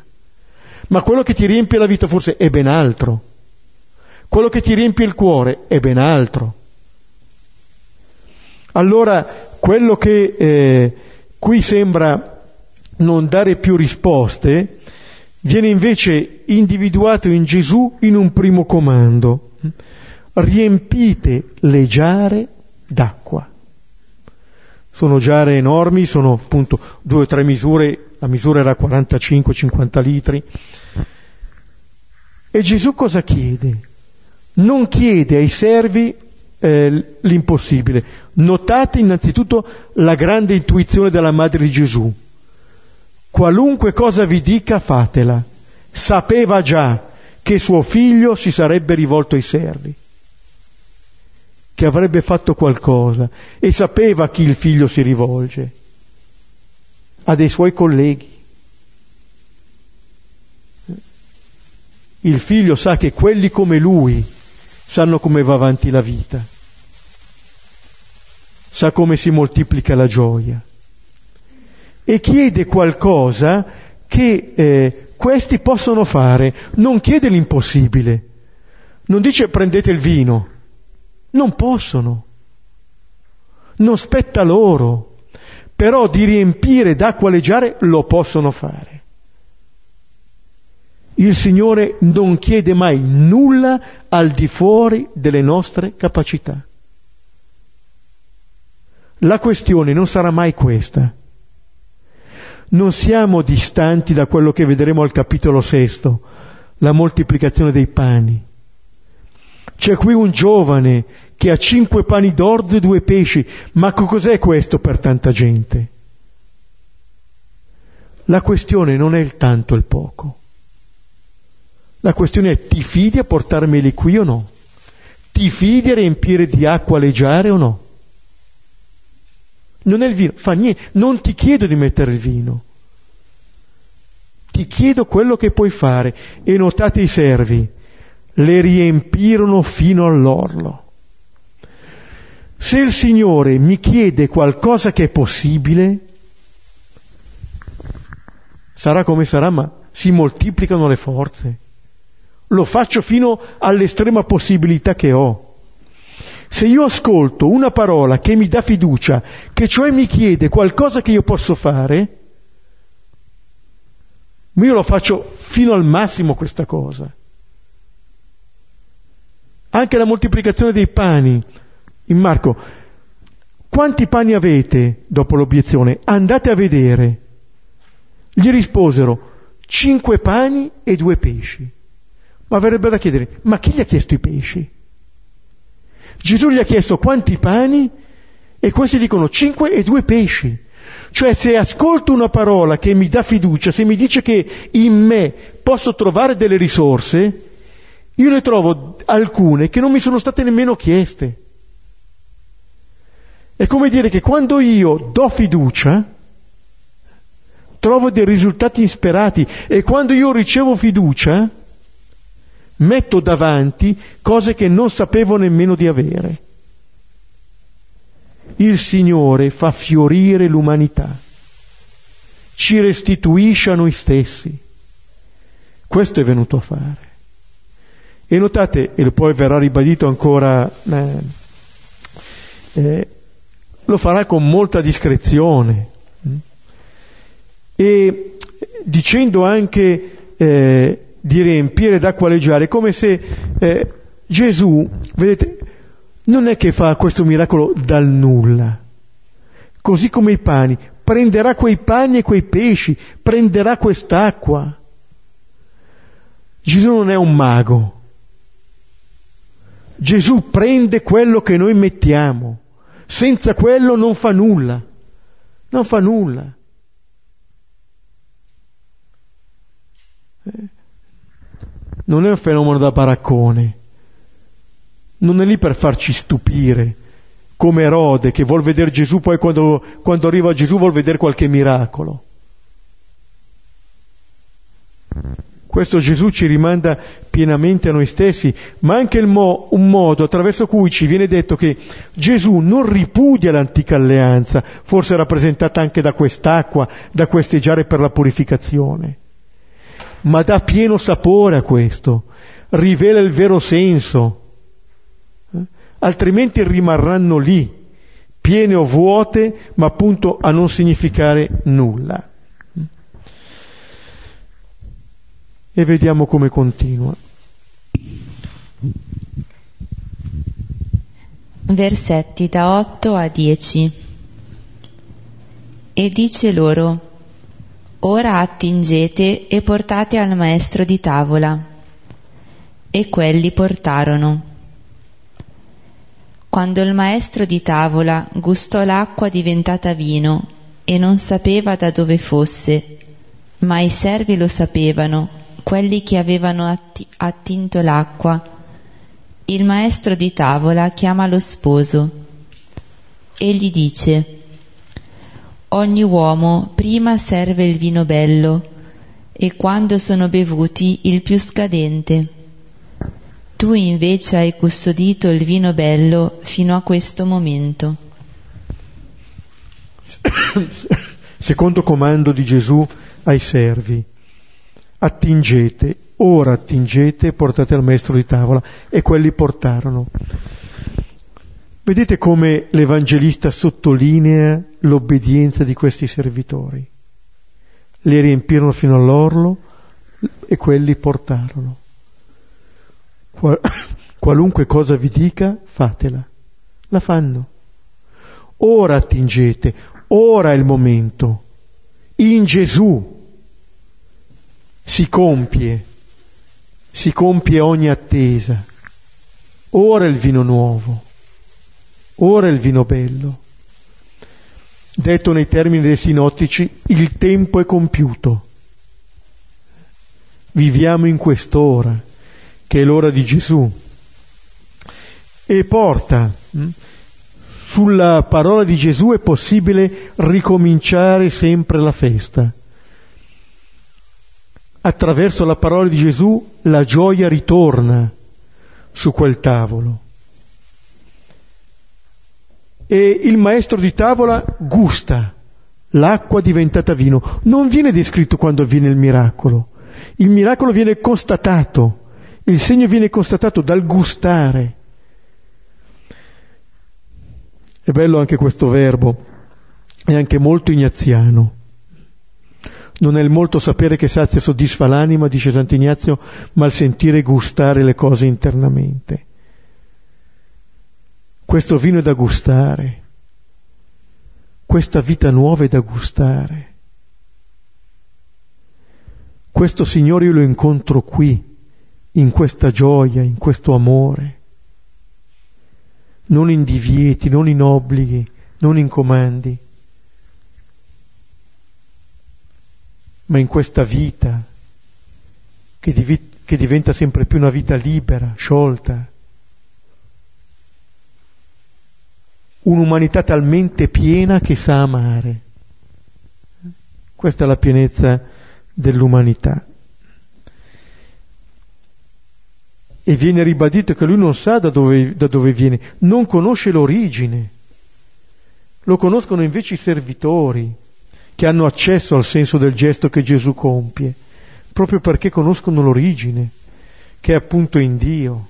Ma quello che ti riempie la vita forse è ben altro. Quello che ti riempie il cuore è ben altro. Allora, quello che eh, qui sembra non dare più risposte, viene invece individuato in Gesù in un primo comando. Riempite le giare d'acqua. Sono giare enormi, sono appunto due o tre misure, la misura era quarantacinque cinquanta litri. E Gesù cosa chiede? Non chiede ai servi eh, l'impossibile. Notate innanzitutto la grande intuizione della madre di Gesù. Qualunque cosa vi dica, fatela. Sapeva già che suo figlio si sarebbe rivolto ai servi, che avrebbe fatto qualcosa, e sapeva a chi il figlio si rivolge, a dei suoi colleghi. Il figlio sa che quelli come lui sanno come va avanti la vita, sa come si moltiplica la gioia, e chiede qualcosa che eh, questi possono fare. Non chiede l'impossibile, non dice prendete il vino. Non possono, non spetta loro, però di riempire, d'acqua leggiare lo possono fare. Il Signore non chiede mai nulla al di fuori delle nostre capacità. La questione non sarà mai questa. Non siamo distanti da quello che vedremo al capitolo sesto, la moltiplicazione dei pani. C'è qui un giovane che ha cinque pani d'orzo e due pesci, ma cos'è questo per tanta gente? La questione non è il tanto e il poco. La questione è: ti fidi a portarmeli qui o no? Ti fidi a riempire di acqua leggiare o no? Non è il vino, fa niente, non ti chiedo di mettere il vino. Ti chiedo quello che puoi fare. E notate i servi, le riempirono fino all'orlo. Se il Signore mi chiede qualcosa che è possibile, sarà come sarà, ma si moltiplicano le forze. Lo faccio fino all'estrema possibilità che ho. Se io ascolto una parola che mi dà fiducia, che cioè mi chiede qualcosa che io posso fare, io lo faccio fino al massimo questa cosa. Anche la moltiplicazione dei pani. In Marco, quanti pani avete? Dopo l'obiezione, andate a vedere. Gli risposero, cinque pani e due pesci. Ma verrebbe da chiedere, ma chi gli ha chiesto i pesci? Gesù gli ha chiesto quanti pani e questi dicono cinque e due pesci. Cioè, se ascolto una parola che mi dà fiducia, se mi dice che in me posso trovare delle risorse, io ne trovo alcune che non mi sono state nemmeno chieste. È come dire che quando io do fiducia, trovo dei risultati insperati, e quando io ricevo fiducia, metto davanti cose che non sapevo nemmeno di avere. Il Signore fa fiorire l'umanità, ci restituisce a noi stessi. Questo è venuto a fare. E notate, e poi verrà ribadito ancora, eh, eh, lo farà con molta discrezione. E dicendo anche... Eh, di riempire d'acqua leggiare, come se eh, Gesù, vedete, non è che fa questo miracolo dal nulla, così come i pani, prenderà quei pani e quei pesci, prenderà quest'acqua. Gesù non è un mago. Gesù prende quello che noi mettiamo, senza quello non fa nulla, non fa nulla. Eh. Non è un fenomeno da baraccone, non è lì per farci stupire, come Erode che vuol vedere Gesù, poi quando, quando arriva Gesù vuol vedere qualche miracolo. Questo Gesù ci rimanda pienamente a noi stessi, ma anche il mo, un modo attraverso cui ci viene detto che Gesù non ripudia l'antica alleanza, forse rappresentata anche da quest'acqua, da quest'eggiare per la purificazione, ma dà pieno sapore a questo, rivela il vero senso, eh? Altrimenti rimarranno lì, piene o vuote, ma appunto a non significare nulla. E vediamo come continua. Versetti da otto a dieci. E dice loro: ora attingete e portate al maestro di tavola. E quelli portarono. Quando il maestro di tavola gustò l'acqua diventata vino e non sapeva da dove fosse, ma i servi lo sapevano, quelli che avevano atti- attinto l'acqua, il maestro di tavola chiama lo sposo e gli dice: ogni uomo prima serve il vino bello, e quando sono bevuti il più scadente. Tu invece hai custodito il vino bello fino a questo momento. Secondo comando di Gesù ai servi: attingete, ora attingete e portate al maestro di tavola. E quelli portarono. Vedete come l'Evangelista sottolinea l'obbedienza di questi servitori. Li riempirono fino all'orlo e quelli portarono. Qual- qualunque cosa vi dica, fatela. La fanno. Ora attingete, ora è il momento. In Gesù si compie, si compie ogni attesa. Ora è il vino nuovo. Ora è il vino bello. Detto nei termini dei sinottici, il tempo è compiuto. Viviamo in quest'ora, che è l'ora di Gesù. E porta, sulla parola di Gesù è possibile ricominciare sempre la festa. Attraverso la parola di Gesù la gioia ritorna su quel tavolo. E il maestro di tavola gusta l'acqua diventata vino. Non viene descritto quando avviene il miracolo. Il miracolo viene constatato, il segno viene constatato dal gustare. È bello anche questo verbo, è anche molto ignaziano. Non è il molto sapere che sazia e soddisfa l'anima, dice Sant'Ignazio, ma il sentire e gustare le cose internamente. Questo vino è da gustare, questa vita nuova è da gustare. Questo Signore io lo incontro qui, in questa gioia, in questo amore, non in divieti, non in obblighi, non in comandi, ma in questa vita che, div- che diventa sempre più una vita libera, sciolta. Un'umanità talmente piena che sa amare. Questa è la pienezza dell'umanità. E viene ribadito che lui non sa da dove, da dove viene, non conosce l'origine. Lo conoscono invece i servitori, che hanno accesso al senso del gesto che Gesù compie, proprio perché conoscono l'origine, che è appunto in Dio.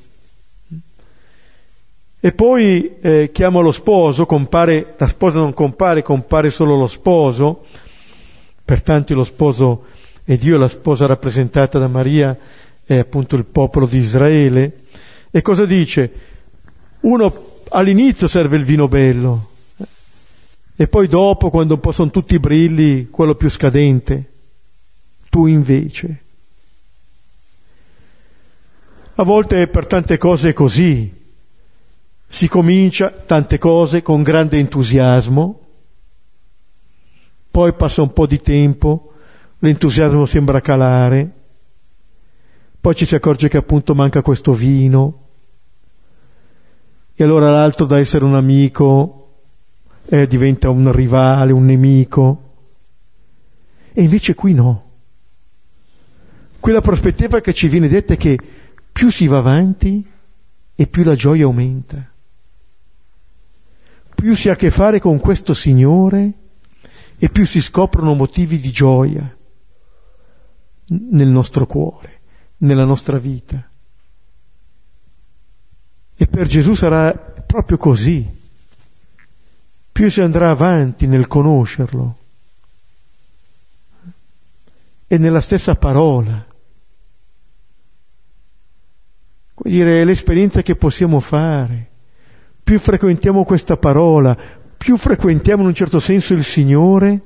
E poi eh, chiama lo sposo, compare, la sposa non compare, compare solo lo sposo, pertanto lo sposo è Dio, la sposa rappresentata da Maria è appunto il popolo di Israele. E cosa dice? Uno all'inizio serve il vino bello, e poi dopo, quando un po' sono tutti brilli, quello più scadente. Tu invece. A volte per tante cose è così. Si comincia tante cose con grande entusiasmo, poi passa un po' di tempo, l'entusiasmo sembra calare, poi ci si accorge che appunto manca questo vino, e allora l'altro, da essere un amico, eh, diventa un rivale, un nemico. E invece qui no. Qui la prospettiva che ci viene detta è che più si va avanti e più la gioia aumenta. Più si ha a che fare con questo Signore e più si scoprono motivi di gioia nel nostro cuore, nella nostra vita. E per Gesù sarà proprio così. Più si andrà avanti nel conoscerlo e nella stessa parola. Vuol dire, è l'esperienza che possiamo fare. Più frequentiamo questa parola, più frequentiamo in un certo senso il Signore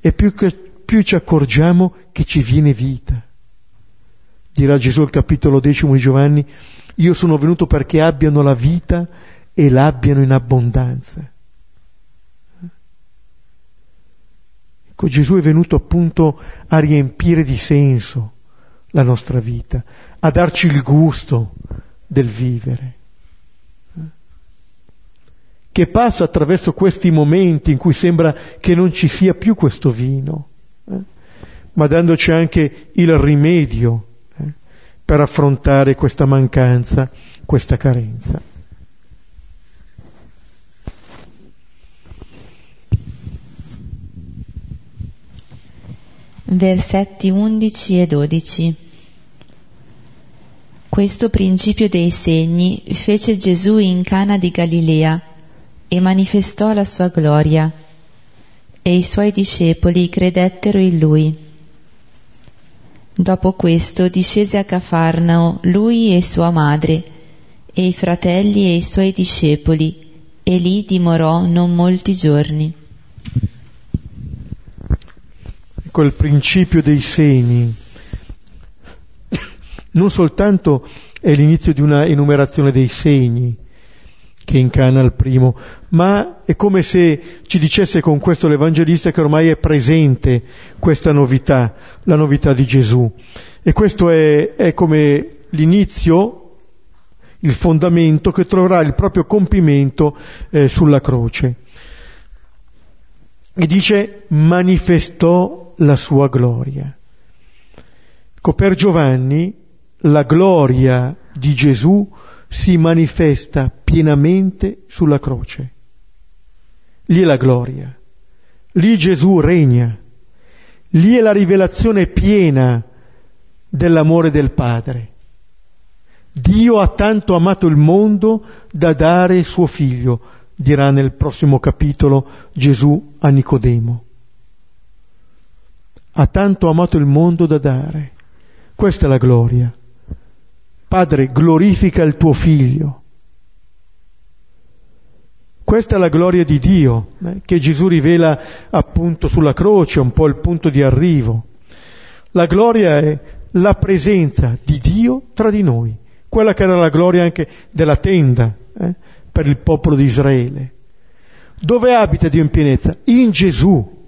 e più, che, più ci accorgiamo che ci viene vita. Dirà Gesù al capitolo decimo di Giovanni: io sono venuto perché abbiano la vita e l'abbiano in abbondanza. Ecco, Gesù è venuto appunto a riempire di senso la nostra vita, a darci il gusto del vivere, che passa attraverso questi momenti in cui sembra che non ci sia più questo vino, eh? ma dandoci anche il rimedio eh? per affrontare questa mancanza, questa carenza. Versetti undici e dodici. Questo principio dei segni fece Gesù in Cana di Galilea e manifestò la sua gloria, e i suoi discepoli credettero in lui. Dopo questo discese a Cafarnao lui e sua madre, e i fratelli e i suoi discepoli, e lì dimorò non molti giorni. Ecco il principio dei segni. Non soltanto è l'inizio di una enumerazione dei segni che incana il primo, ma è come se ci dicesse con questo l'Evangelista che ormai è presente questa novità, la novità di Gesù. E questo è, è come l'inizio, il fondamento che troverà il proprio compimento eh, sulla croce. E dice, manifestò la sua gloria. Ecco, per Giovanni la gloria di Gesù si manifesta pienamente sulla croce. Lì è la gloria, lì Gesù regna, lì è la rivelazione piena dell'amore del Padre. Dio ha tanto amato il mondo da dare suo figlio, dirà nel prossimo capitolo Gesù a Nicodemo. Ha tanto amato il mondo da dare. Questa è la gloria. Padre, glorifica il tuo figlio. Questa è la gloria di Dio, eh, che Gesù rivela appunto sulla croce, un po' il punto di arrivo. La gloria è la presenza di Dio tra di noi. Quella che era la gloria anche della tenda eh, per il popolo di Israele. Dove abita Dio in pienezza? In Gesù.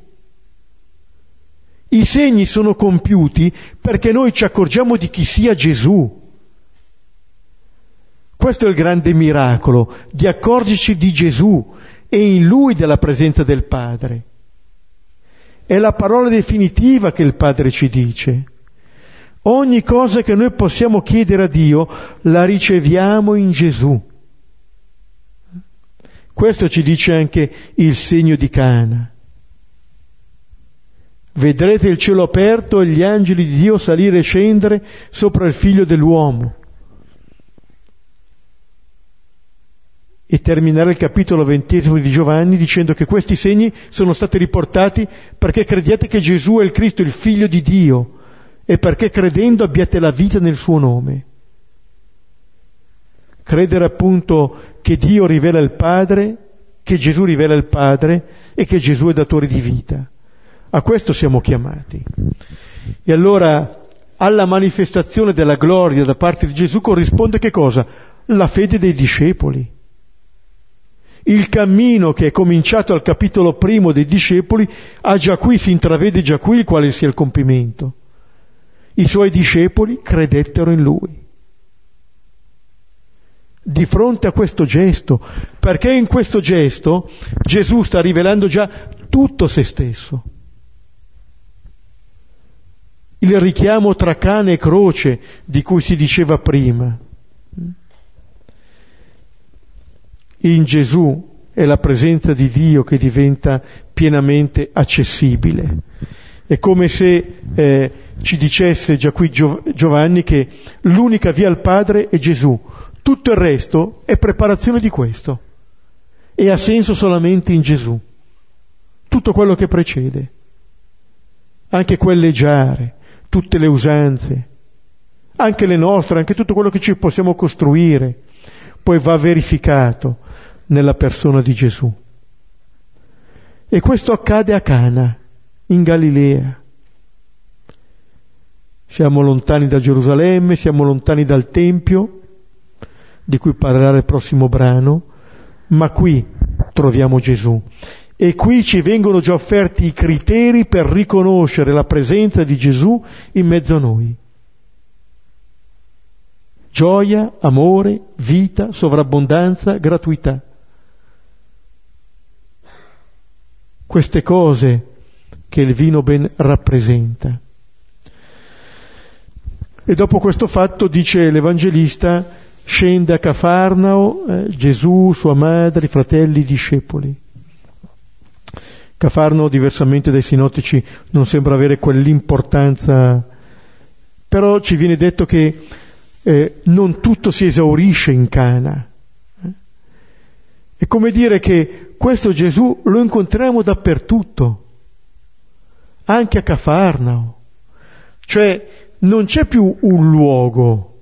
I segni sono compiuti perché noi ci accorgiamo di chi sia Gesù. Questo è il grande miracolo, di accorgerci di Gesù e in Lui della presenza del Padre. È la parola definitiva che il Padre ci dice. Ogni cosa che noi possiamo chiedere a Dio la riceviamo in Gesù. Questo ci dice anche il segno di Cana. Vedrete il cielo aperto e gli angeli di Dio salire e scendere sopra il figlio dell'uomo. E terminare il capitolo ventesimo di Giovanni dicendo che questi segni sono stati riportati perché crediate che Gesù è il Cristo, il figlio di Dio, e perché credendo abbiate la vita nel suo nome. Credere appunto che Dio rivela il Padre, che Gesù rivela il Padre e che Gesù è datore di vita. A questo siamo chiamati. E allora alla manifestazione della gloria da parte di Gesù corrisponde che cosa? La fede dei discepoli. Il cammino che è cominciato al capitolo primo dei discepoli ha già qui, si intravede già qui il quale sia il compimento. I suoi discepoli credettero in lui. Di fronte a questo gesto, perché in questo gesto Gesù sta rivelando già tutto se stesso. Il richiamo tra cane e croce di cui si diceva prima. In Gesù è la presenza di Dio che diventa pienamente accessibile. È come se eh, ci dicesse già qui Giovanni che l'unica via al Padre è Gesù, tutto il resto è preparazione di questo e ha senso solamente in Gesù, tutto quello che precede, anche quelleggiare, tutte le usanze, anche le nostre, anche tutto quello che ci possiamo costruire, poi va verificato nella persona di Gesù. E questo accade a Cana, in Galilea. Siamo lontani da Gerusalemme, siamo lontani dal Tempio, di cui parlerà il prossimo brano, ma qui troviamo Gesù. E qui ci vengono già offerti i criteri per riconoscere la presenza di Gesù in mezzo a noi. Gioia, amore, vita, sovrabbondanza, gratuità. Queste cose che il vino ben rappresenta. E dopo questo fatto, dice l'Evangelista, scende a Cafarnao, eh, Gesù, sua madre, i fratelli, i discepoli. Cafarnao, diversamente dai sinottici, non sembra avere quell'importanza, però ci viene detto che eh, non tutto si esaurisce in Cana. È come dire che questo Gesù lo incontriamo dappertutto, anche a Cafarnao. Cioè non c'è più un luogo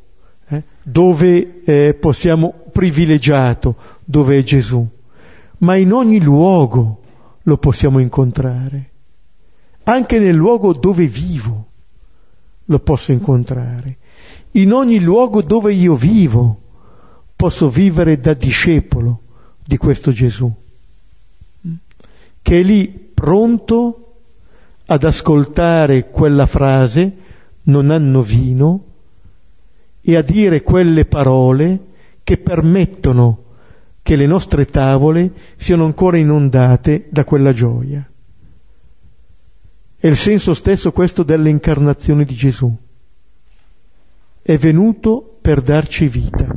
eh, dove eh, possiamo privilegiato, dove è Gesù, ma in ogni luogo lo possiamo incontrare. Anche nel luogo dove vivo lo posso incontrare. In ogni luogo dove io vivo posso vivere da discepolo di questo Gesù, che è lì pronto ad ascoltare quella frase "non hanno vino" e a dire quelle parole che permettono che le nostre tavole siano ancora inondate da quella gioia. È il senso stesso questo dell'incarnazione di Gesù. È venuto per darci vita.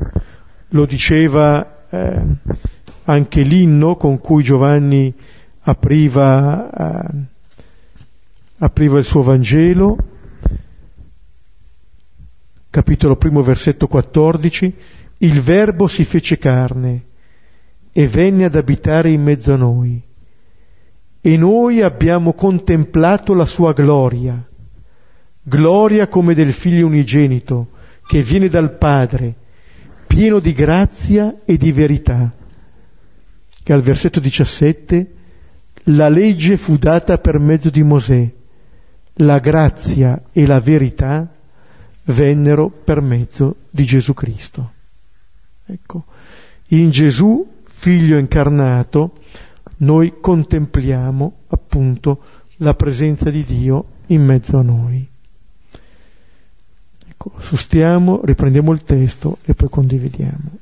Lo diceva eh, anche l'inno con cui Giovanni apriva, eh, apriva il suo Vangelo, capitolo primo, versetto quattordici, "Il Verbo si fece carne e venne ad abitare in mezzo a noi. E noi abbiamo contemplato la sua gloria, gloria come del Figlio unigenito, che viene dal Padre, pieno di grazia e di verità." Che al versetto diciassette, "La legge fu data per mezzo di Mosè, la grazia e la verità vennero per mezzo di Gesù Cristo." Ecco, in Gesù, Figlio incarnato, noi contempliamo appunto la presenza di Dio in mezzo a noi. Ecco, sustiamo, riprendiamo il testo e poi condividiamo.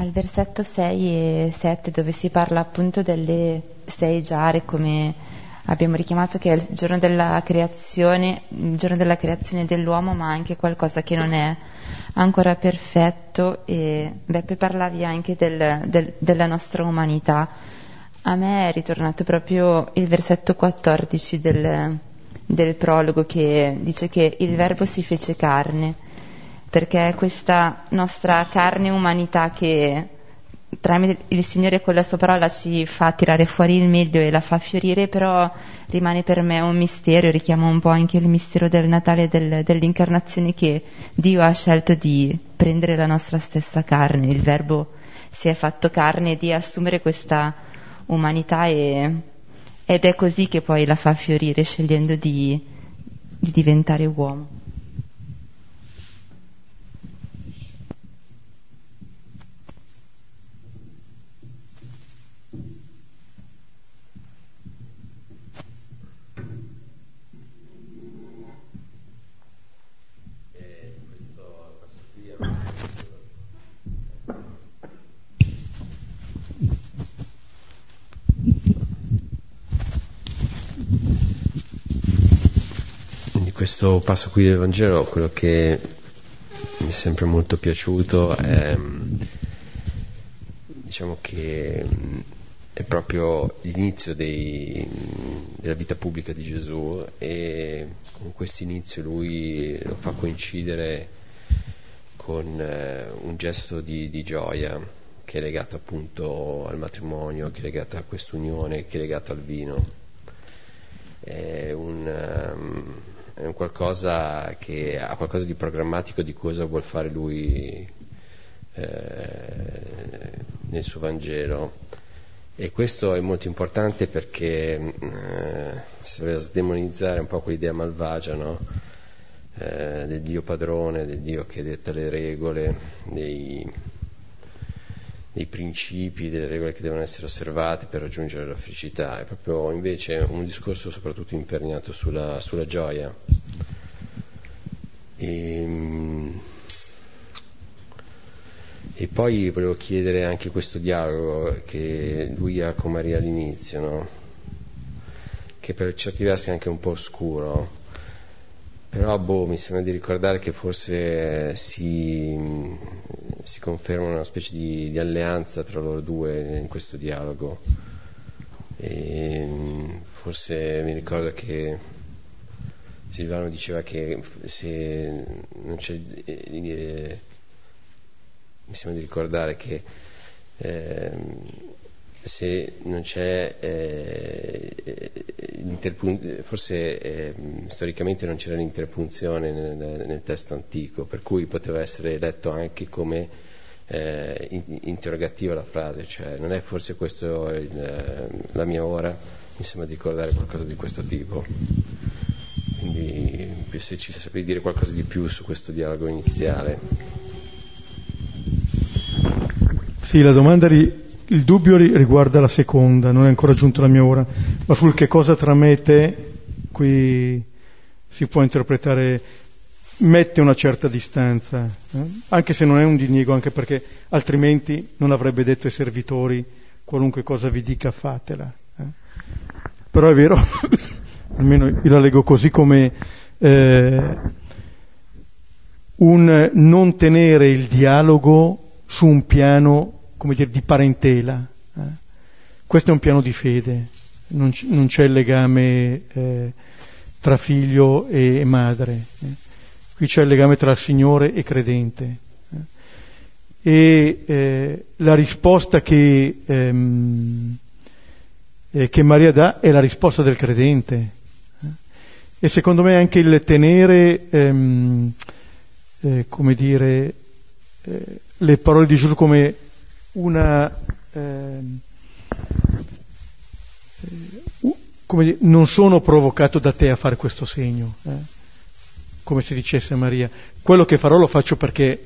Al versetto sei e sette, dove si parla appunto delle sei giare, come abbiamo richiamato, che è il giorno della creazione, il giorno della creazione dell'uomo, ma anche qualcosa che non è ancora perfetto. E Beppe, parlavi anche del, del, della nostra umanità. A me è ritornato proprio il versetto quattordici del, del prologo, che dice che il Verbo si fece carne, perché questa nostra carne umanità che tramite il Signore con la sua parola ci fa tirare fuori il meglio e la fa fiorire, però rimane per me un mistero. Richiamo un po' anche il mistero del Natale, del, dell'incarnazione, che Dio ha scelto di prendere la nostra stessa carne. Il Verbo si è fatto carne, di assumere questa umanità, e, ed è così che poi la fa fiorire, scegliendo di, di diventare uomo. Questo passo qui del Vangelo, quello che mi è sempre molto piaciuto è, diciamo che è proprio l'inizio dei, della vita pubblica di Gesù, e con questo inizio lui lo fa coincidere con un gesto di, di gioia, che è legato appunto al matrimonio, che è legato a quest'unione, che è legato al vino. È un... è un qualcosa che ha qualcosa di programmatico, di cosa vuol fare lui eh, nel suo Vangelo, e questo è molto importante perché eh, serve a sdemonizzare un po' quell'idea malvagia, no? eh, del Dio padrone, del Dio che detta le regole, dei, dei principi, delle regole che devono essere osservate per raggiungere la felicità, è proprio invece un discorso soprattutto imperniato sulla, sulla gioia. E, e poi volevo chiedere anche questo dialogo che lui ha con Maria all'inizio, no? Che per certi versi è anche un po' oscuro, però boh, mi sembra di ricordare che forse si, si conferma una specie di, di alleanza tra loro due in questo dialogo, e forse mi ricordo che Silvano diceva che se non c'è eh, mi sembra di ricordare che eh, se non c'è eh, forse eh, storicamente non c'era l'interpunzione nel, nel testo antico, per cui poteva essere letto anche come eh, in, interrogativa la frase, cioè non è forse questo il, la mia ora? Mi sembra di ricordare qualcosa di questo tipo, quindi se ci sapevi dire qualcosa di più su questo dialogo iniziale. Sì, la domanda ri... Il dubbio riguarda la seconda, non è ancora giunta la mia ora, ma sul che cosa tra me e te qui si può interpretare, mette una certa distanza, eh? Anche se non è un diniego, anche perché altrimenti non avrebbe detto ai servitori qualunque cosa vi dica fatela, eh? Però è vero, almeno io la leggo così, come eh, un non tenere il dialogo su un piano, come dire, di parentela, eh? Questo è un piano di fede, non, c- non c'è il legame eh, tra figlio e madre, eh? Qui c'è il legame tra Signore e credente, eh? e eh, la risposta che, ehm, eh, che Maria dà è la risposta del credente, eh? E secondo me anche il tenere ehm, eh, come dire eh, le parole di Gesù come una eh, come dire, non sono provocato da te a fare questo segno, eh? Come si dicesse a Maria, quello che farò lo faccio perché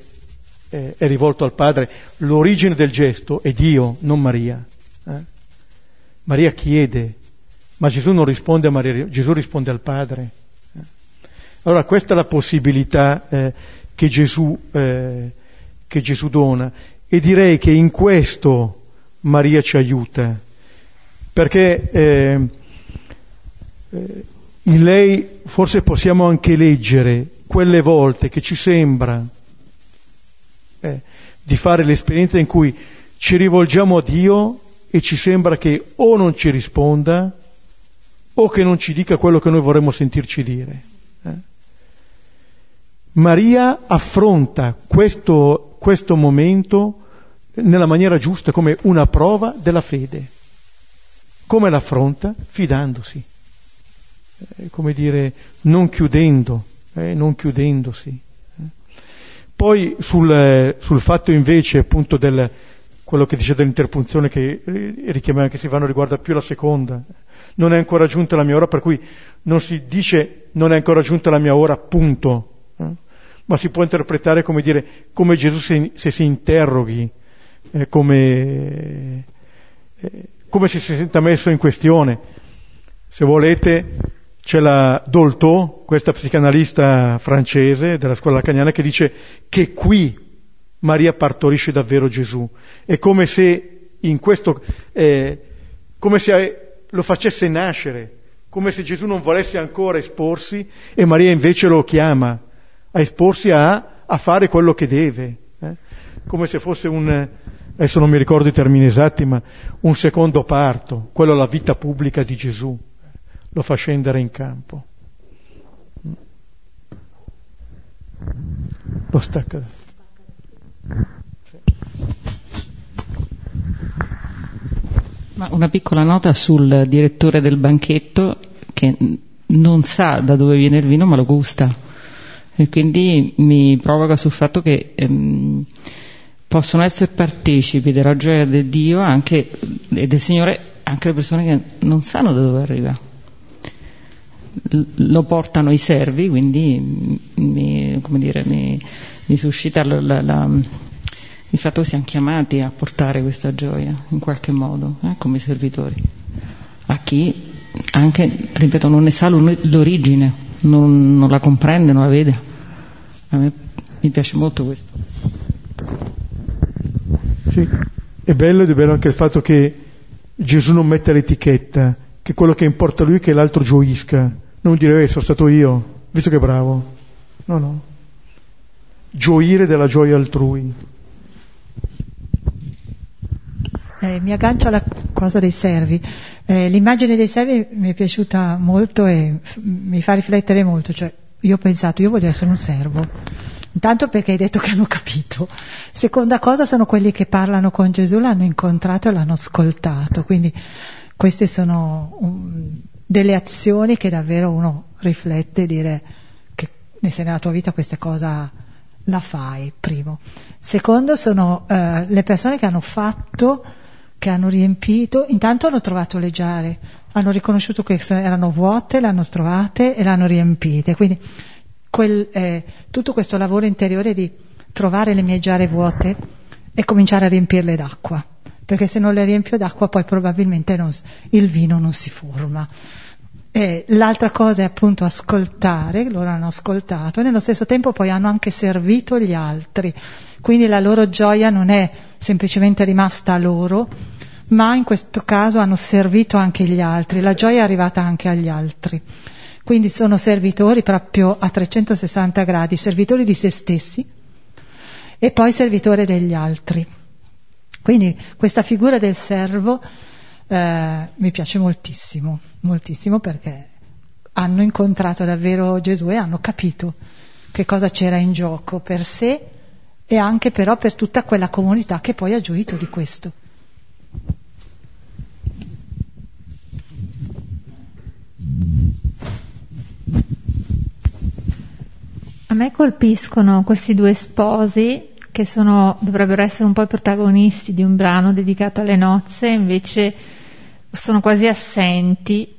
eh, è rivolto al Padre, l'origine del gesto è Dio, non Maria, eh? Maria chiede, ma Gesù non risponde a Maria, Gesù risponde al Padre, eh? Allora questa è la possibilità eh, che Gesù eh, che Gesù dona. E direi che in questo Maria ci aiuta, perché eh, eh, in lei forse possiamo anche leggere quelle volte che ci sembra eh, di fare l'esperienza in cui ci rivolgiamo a Dio e ci sembra che o non ci risponda o che non ci dica quello che noi vorremmo sentirci dire. Eh? Maria affronta questo, questo momento nella maniera giusta, come una prova della fede. Come l'affronta? Fidandosi, eh, come dire, non chiudendo, eh, non chiudendosi. Poi sul, sul fatto invece appunto del quello che dice dell'interpunzione, che richiama anche Silvano, riguarda più la seconda. Non è ancora giunta la mia ora, per cui non si dice non è ancora giunta la mia ora, punto. Eh? Ma si può interpretare come dire, come Gesù se, se si interroghi, Eh, come, eh, come se si senta messo in questione. Se volete c'è la Dolto, questa psicanalista francese della scuola lacaniana, che dice che qui Maria partorisce davvero Gesù, è come se in questo eh, come se lo facesse nascere, come se Gesù non volesse ancora esporsi e Maria invece lo chiama a esporsi, a, a fare quello che deve, eh? Come se fosse un, adesso non mi ricordo i termini esatti, ma un secondo parto, quello, la vita pubblica di Gesù, lo fa scendere in campo, lo stacca. Ma una piccola nota sul direttore del banchetto, che non sa da dove viene il vino ma lo gusta, e quindi mi provoca sul fatto che ehm, possono essere partecipi della gioia di Dio anche, e del Signore, anche le persone che non sanno da dove arriva. L- lo portano i servi, quindi mi, come dire, mi, mi suscita la, la, la, di fatto siamo chiamati a portare questa gioia in qualche modo, eh, come servitori, a chi anche, ripeto, non ne sa l'origine, non, non la comprende, non la vede. A me mi piace molto questo. Sì, è bello ed è bello anche il fatto che Gesù non metta l'etichetta, che quello che importa a lui è che l'altro gioisca, non dire eh, sono stato io, visto che bravo. No, no. Gioire della gioia altrui. Eh, mi aggancio alla cosa dei servi. Eh, l'immagine dei servi mi è piaciuta molto e f- mi fa riflettere molto. Cioè, io ho pensato, io voglio essere un servo. Intanto perché hai detto che hanno capito. Seconda cosa, sono quelli che parlano con Gesù, l'hanno incontrato e l'hanno ascoltato. Quindi queste sono um, delle azioni che davvero uno riflette e dire che se nella tua vita questa cosa la fai, primo. Secondo, sono uh, le persone che hanno fatto, che hanno riempito, intanto hanno trovato le giare, hanno riconosciuto che erano vuote, le hanno trovate e le hanno riempite. Quindi quel, eh, tutto questo lavoro interiore di trovare le mie giare vuote e cominciare a riempirle d'acqua, perché se non le riempio d'acqua poi probabilmente non, il vino non si forma. E l'altra cosa è appunto ascoltare, loro hanno ascoltato e nello stesso tempo poi hanno anche servito gli altri, quindi la loro gioia non è semplicemente rimasta a loro, ma in questo caso hanno servito anche gli altri, la gioia è arrivata anche agli altri. Quindi sono servitori proprio a trecentosessanta gradi, servitori di se stessi e poi servitore degli altri. Quindi questa figura del servo eh, mi piace moltissimo, moltissimo, perché hanno incontrato davvero Gesù e hanno capito che cosa c'era in gioco per sé e anche però per tutta quella comunità che poi ha gioito di questo. A me colpiscono questi due sposi che sono, dovrebbero essere un po' i protagonisti di un brano dedicato alle nozze, invece sono quasi assenti,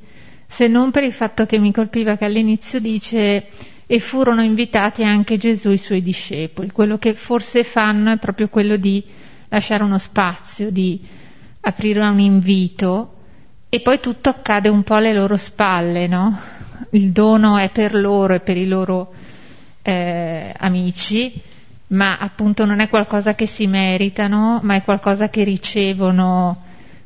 se non per il fatto che mi colpiva che all'inizio dice e furono invitati anche Gesù e i suoi discepoli. Quello che forse fanno è proprio quello di lasciare uno spazio, di aprire un invito, e poi tutto accade un po' alle loro spalle, no? Il dono è per loro e per i loro eh, amici, ma appunto non è qualcosa che si meritano, ma è qualcosa che ricevono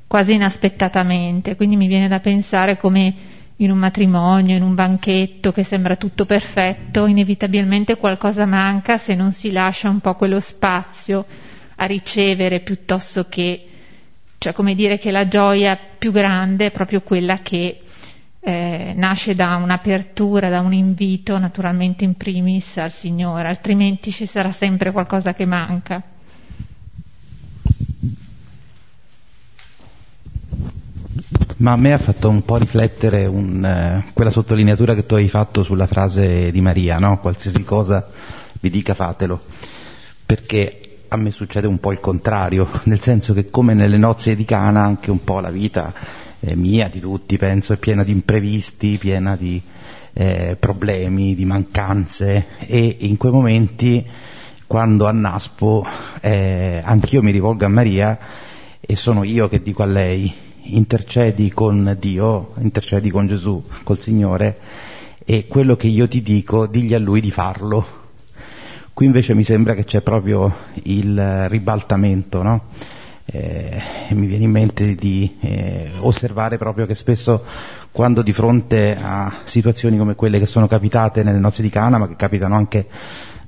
quasi inaspettatamente. Quindi mi viene da pensare come in un matrimonio, in un banchetto che sembra tutto perfetto, inevitabilmente qualcosa manca se non si lascia un po' quello spazio a ricevere, piuttosto che, cioè come dire che la gioia più grande è proprio quella che Eh, nasce da un'apertura, da un invito, naturalmente in primis al Signore, altrimenti ci sarà sempre qualcosa che manca. Ma a me ha fatto un po' riflettere un, eh, quella sottolineatura che tu hai fatto sulla frase di Maria, no? Qualsiasi cosa vi dica fatelo, perché a me succede un po' il contrario, nel senso che come nelle nozze di Cana anche un po' la vita Eh, mia, di tutti, penso, è piena di imprevisti, piena di eh, problemi, di mancanze, e in quei momenti, quando annaspo, eh, anch'io mi rivolgo a Maria e sono io che dico a lei: intercedi con Dio, intercedi con Gesù, col Signore, e quello che io ti dico digli a Lui di farlo. Qui invece mi sembra che c'è proprio il ribaltamento, no? Eh, mi viene in mente di eh, osservare proprio che spesso, quando di fronte a situazioni come quelle che sono capitate nelle nozze di Cana, ma che capitano anche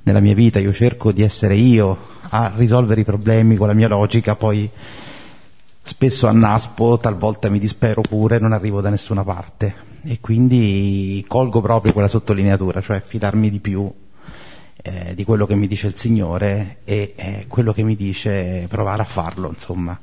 nella mia vita, io cerco di essere io a risolvere i problemi con la mia logica, poi spesso annaspo, talvolta mi dispero pure, non arrivo da nessuna parte, e quindi colgo proprio quella sottolineatura, cioè fidarmi di più Eh, di quello che mi dice il Signore e eh, quello che mi dice provare a farlo, insomma.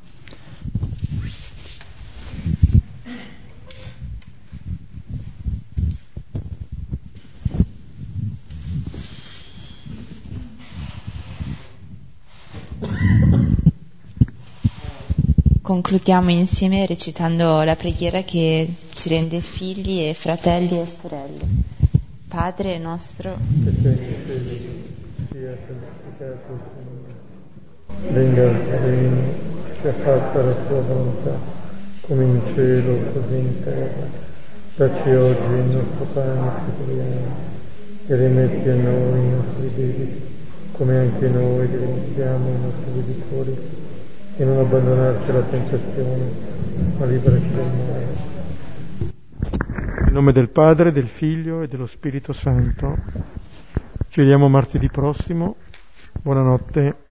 Concludiamo insieme recitando la preghiera che ci rende figli e fratelli e sorelle. Padre nostro, venga il tuo regno, sia fatta la tua volontà, come in cielo, così in terra. Dacci oggi il nostro pane quotidiano e rimetti a noi i nostri debiti, come anche noi rimettiamo i nostri debitori, e non abbandonarci alla tentazione, ma liberaci dal male. Nel nome del Padre, del Figlio e dello Spirito Santo. Ci vediamo martedì prossimo. Buonanotte.